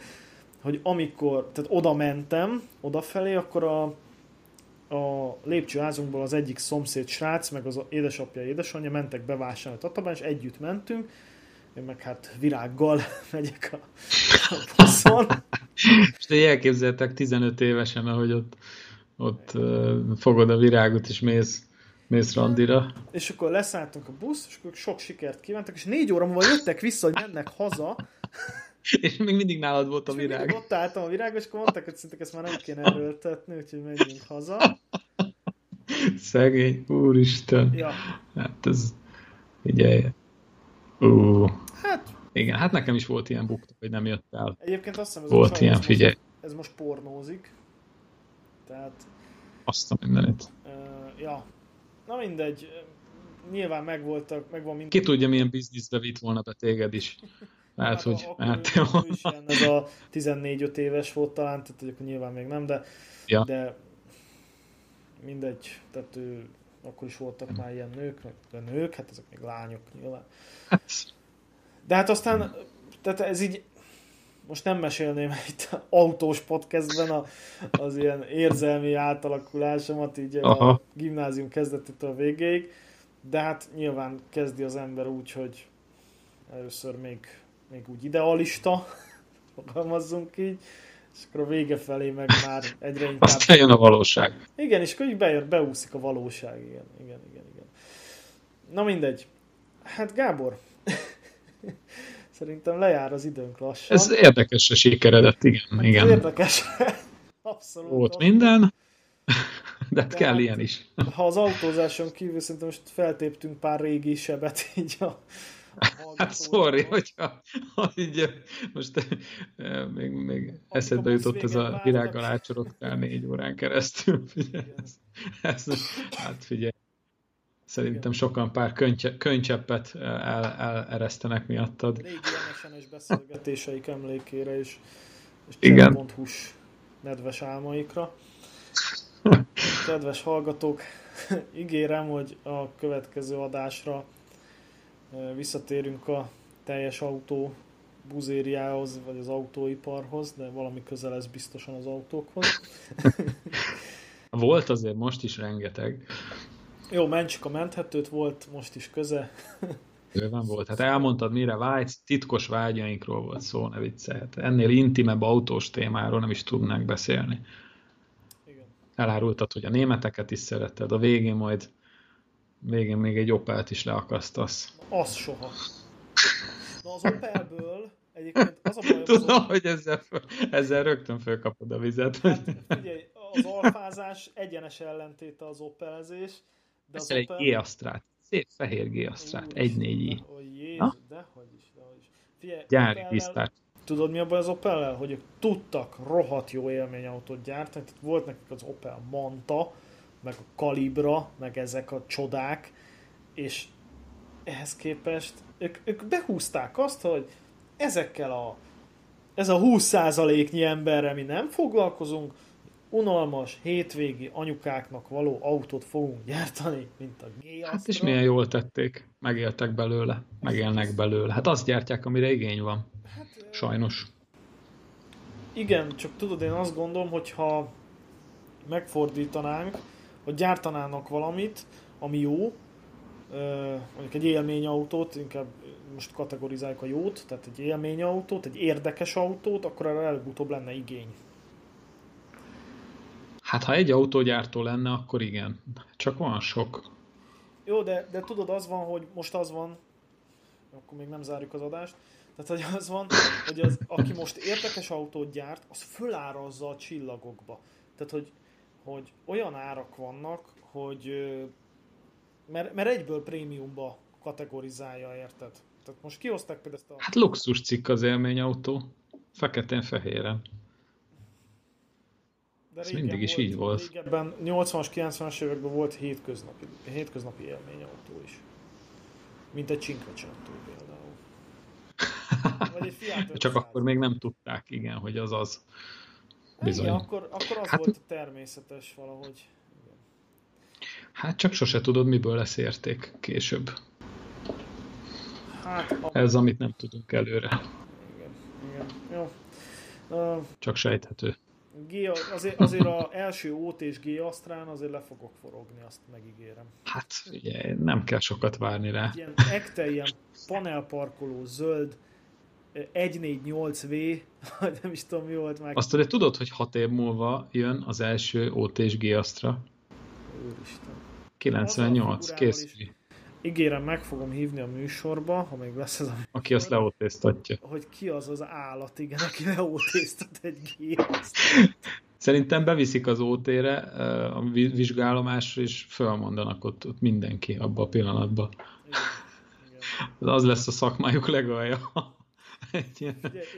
hogy amikor, tehát oda mentem, odafelé, akkor a lépcsőházunkból az egyik szomszéd srác, meg az édesapja, édesanyja mentek bevásárolni Tatabán, és együtt mentünk, én meg hát virággal megyek a buszon. És te elképzeltek 15 évesen, ahogy ott fogod a virágot, és mész randira. És akkor leszálltunk a busz, és akkor sok sikert kívántak, és 4 óra múlva jöttek vissza, hogy mennek haza. És még mindig nálad volt a virág. És ott álltam a virág, és akkor mondták, hogy szinte ezt már nem kéne erőltetni, úgyhogy megyünk haza. Szegény, úristen. Ja. Hát ez, figyelj. Hát, igen, hát nekem is volt ilyen bukta, hogy nem jött el. Egyébként azt hiszem, volt ilyen, figyelj. Ez most pornózik. Tehát... Azt a mindenit. Ja. Na mindegy. Nyilván megvan minden. Ki tudja, milyen bizniszbe vitt volna be téged is. Hát, hogy áttél volna. Ez a 14-5 éves volt talán, tehát akkor nyilván még nem, de, ja. De mindegy. Tehát akkor is voltak már ilyen nők, hát ezek még lányok nyilván. De hát aztán, tehát ez így, most nem mesélném itt autós podcastben az ilyen érzelmi átalakulásomat, így a gimnázium kezdetétől a végéig, de hát nyilván kezdi az ember úgy, hogy először még úgy idealista, fogalmazzunk így, és akkor a vége felé meg már egyre inkább... Aztán jön a valóság. Igen, és akkor így beúszik a valóság, igen. Na mindegy. Hát Gábor... Szerintem lejár az időnk lassan. Ez érdekesre sikeredett, igen. Érdekes. Abszolút. Volt minden, de kell ilyen is. Ha az autózáson kívül szerintem most feltéptünk pár régi sebet így hát sorry, hogyha így most még eszedbe jutott ez a virággal ácsorogtál 4 órán keresztül. Figyelj, hát figyelj. Szerintem sokan pár könycseppet eleresztenek miattad. Régi MSN-es beszélgetéseik emlékére és cseppont hús nedves álmaikra. Kedves hallgatók, ígérem, hogy a következő adásra visszatérünk a teljes autó buzériához, vagy az autóiparhoz, de valami közel lesz biztosan az autókhoz. Volt azért most is rengeteg. Jó, mentsük a menthetőt, volt most is köze. Bőven volt. Hát elmondtad, mire vágysz, titkos vágyainkról volt szó, ne viccelj. Hát ennél intimebb autós témáról nem is tudnánk beszélni. Igen. Elárultad, hogy a németeket is szeretted, a végén majd még egy Opelt is leakasztasz. Az soha. Na az Opelből egyébként az a baj... Tudom, hogy ezzel rögtön fölkapod a vizet. Hát figyelj, az alfázás egyenes ellentéte az Opelzés. De az Opel... egy G-Astrát. Szép fehér G-Asztrát, 1.4i. Dehogyis. Figyelj, gyári tisztát. Tudod mi a baj az Opellel? Hogy ők tudtak rohadt jó élményautót gyártani, tehát volt nekik az Opel Manta, meg a Calibra, meg ezek a csodák, és ehhez képest ők behúzták azt, hogy ezekkel ez a 20%-nyi emberre mi nem foglalkozunk, unalmas, hétvégi anyukáknak való autót fogunk gyártani, mint a G-Astra. Hát és milyen jól tették, megéltek belőle, megélnek belőle. Hát azt gyártják, amire igény van. Hát, sajnos. Igen, csak tudod, én azt gondolom, hogyha megfordítanánk, hogy gyártanának valamit, ami jó, mondjuk egy élményautót, inkább most kategorizáljuk a jót, tehát egy élményautót, egy érdekes autót, akkor erre előbb-utóbb lenne igény. Hát ha egy autógyártó lenne, akkor igen. Csak van sok. Jó, de tudod, az van, hogy most az van, akkor még nem zárjuk az adást, tehát hogy az van, hogy aki most érdekes autót gyárt, az fölárazza a csillagokba. Tehát, hogy olyan árak vannak, hogy mert egyből prémiumba kategorizálja, érted? Tehát most kihozták például ezt a... Hát luxuscikk az élményautó. Feketén-fehéren. De mindig is így volt. Régebben 80-as, 90-as években volt hétköznapi élményautó is. Mint egy Cinquecento például. Vagy egy Fiat 500. Csak akkor még nem tudták, igen, hogy az az. Bizony. Igen, akkor az volt természetes valahogy. Igen. Hát csak sose tudod, miből lesz érték később. Hát, ez, amit nem tudunk előre. Igen. Jó. Csak sejthető. Azért az első ót és G-Asztrán azért le fogok forogni, azt megígérem. Hát ugye, nem kell sokat várni rá. Ilyen ekte, ilyen panelparkoló, zöld, 148V, nem is tudom mi volt már. Azt azért tudod, hogy 6 év múlva jön az első ót és G-Asztra? Úristen. 98, készüli. Ígérem, meg fogom hívni a műsorba, ha még lesz ez a műsor, aki azt leótésztatja. Hogy ki az az állat, igen, aki leótésztat egy G-Asztrát. Szerintem beviszik az OT-re a vizsgálomásra, és fölmondanak ott mindenki abban a pillanatban. Igen. Az lesz a szakmájuk legalja.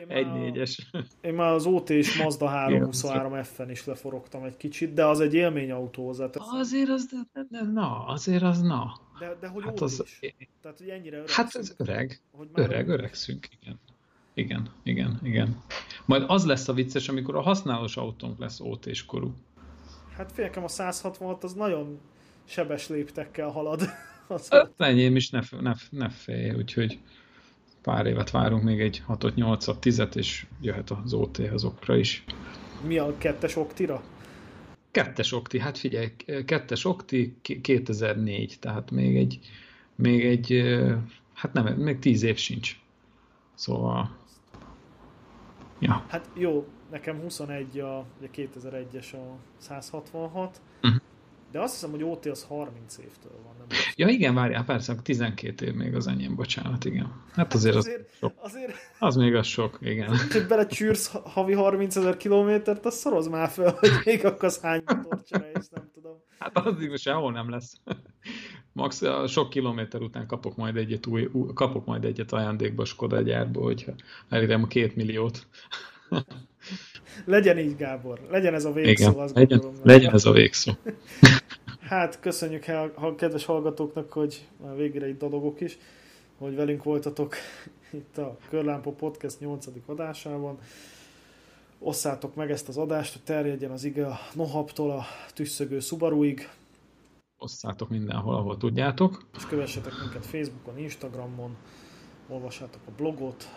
Egy négyes. Én már az OT és Mazda 323F-en is leforogtam egy kicsit, de az egy élményautó hozzáteszem. Azért az, na. De hogy hát az is. Tehát, hogy ennyire öregszünk. Hát ez öregszünk, igen. Igen. Majd az lesz a vicces, amikor a használós autónk lesz OT-s korú. Hát félkem a 166 az nagyon sebes léptekkel halad. Ötlenyém is, ne félj, úgyhogy pár évet várunk, még egy 6-ot, 8-at, 10-et, és jöhet az OT az okra is. Mi a 2-es oktira? 2-es okti, hát figyelj, 2-es okti 2004, tehát még egy, hát nem, még 10 év sincs. Szóval, ja. Hát jó, nekem 21 a 2001-es a 166, de azt hiszem, hogy OT az 30 évtől van. Nem ja igen, várjál, persze, 12 év még az enyém, bocsánat, igen. Hát azért az még az sok, igen. Hogy belecsűrsz havi 30 000 kilométert, az szoroz már fel, hogy még akkor az hány motort csinálj, és nem tudom. Hát az sehol nem lesz. Max sok kilométer után kapok majd egyet, ajándékba Skoda gyárba, hogyha elérem a 2 milliót. Legyen így, Gábor. Legyen ez a végszó. Igen, legyen ez a végszó. Hát köszönjük a kedves hallgatóknak, hogy már végre itt dadogok is, hogy velünk voltatok itt a Körlámpa Podcast 8. adásában. osszátok meg ezt az adást, hogy terjedjen az ige a Nohaptól a tüsszögő Subaruig. Osszátok mindenhol, ahol tudjátok. És kövessétek minket Facebookon, Instagramon, olvassátok a blogot,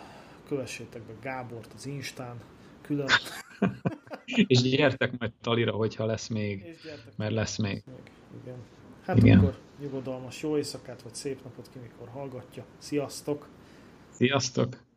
kövessétek be Gábort az Instán, külön. És gyertek majd Talira, hogyha lesz még, mert lesz még. Igen. Hát igen. Akkor nyugodalmas jó éjszakát, vagy szép napot ki, mikor hallgatja. Sziasztok! Sziasztok!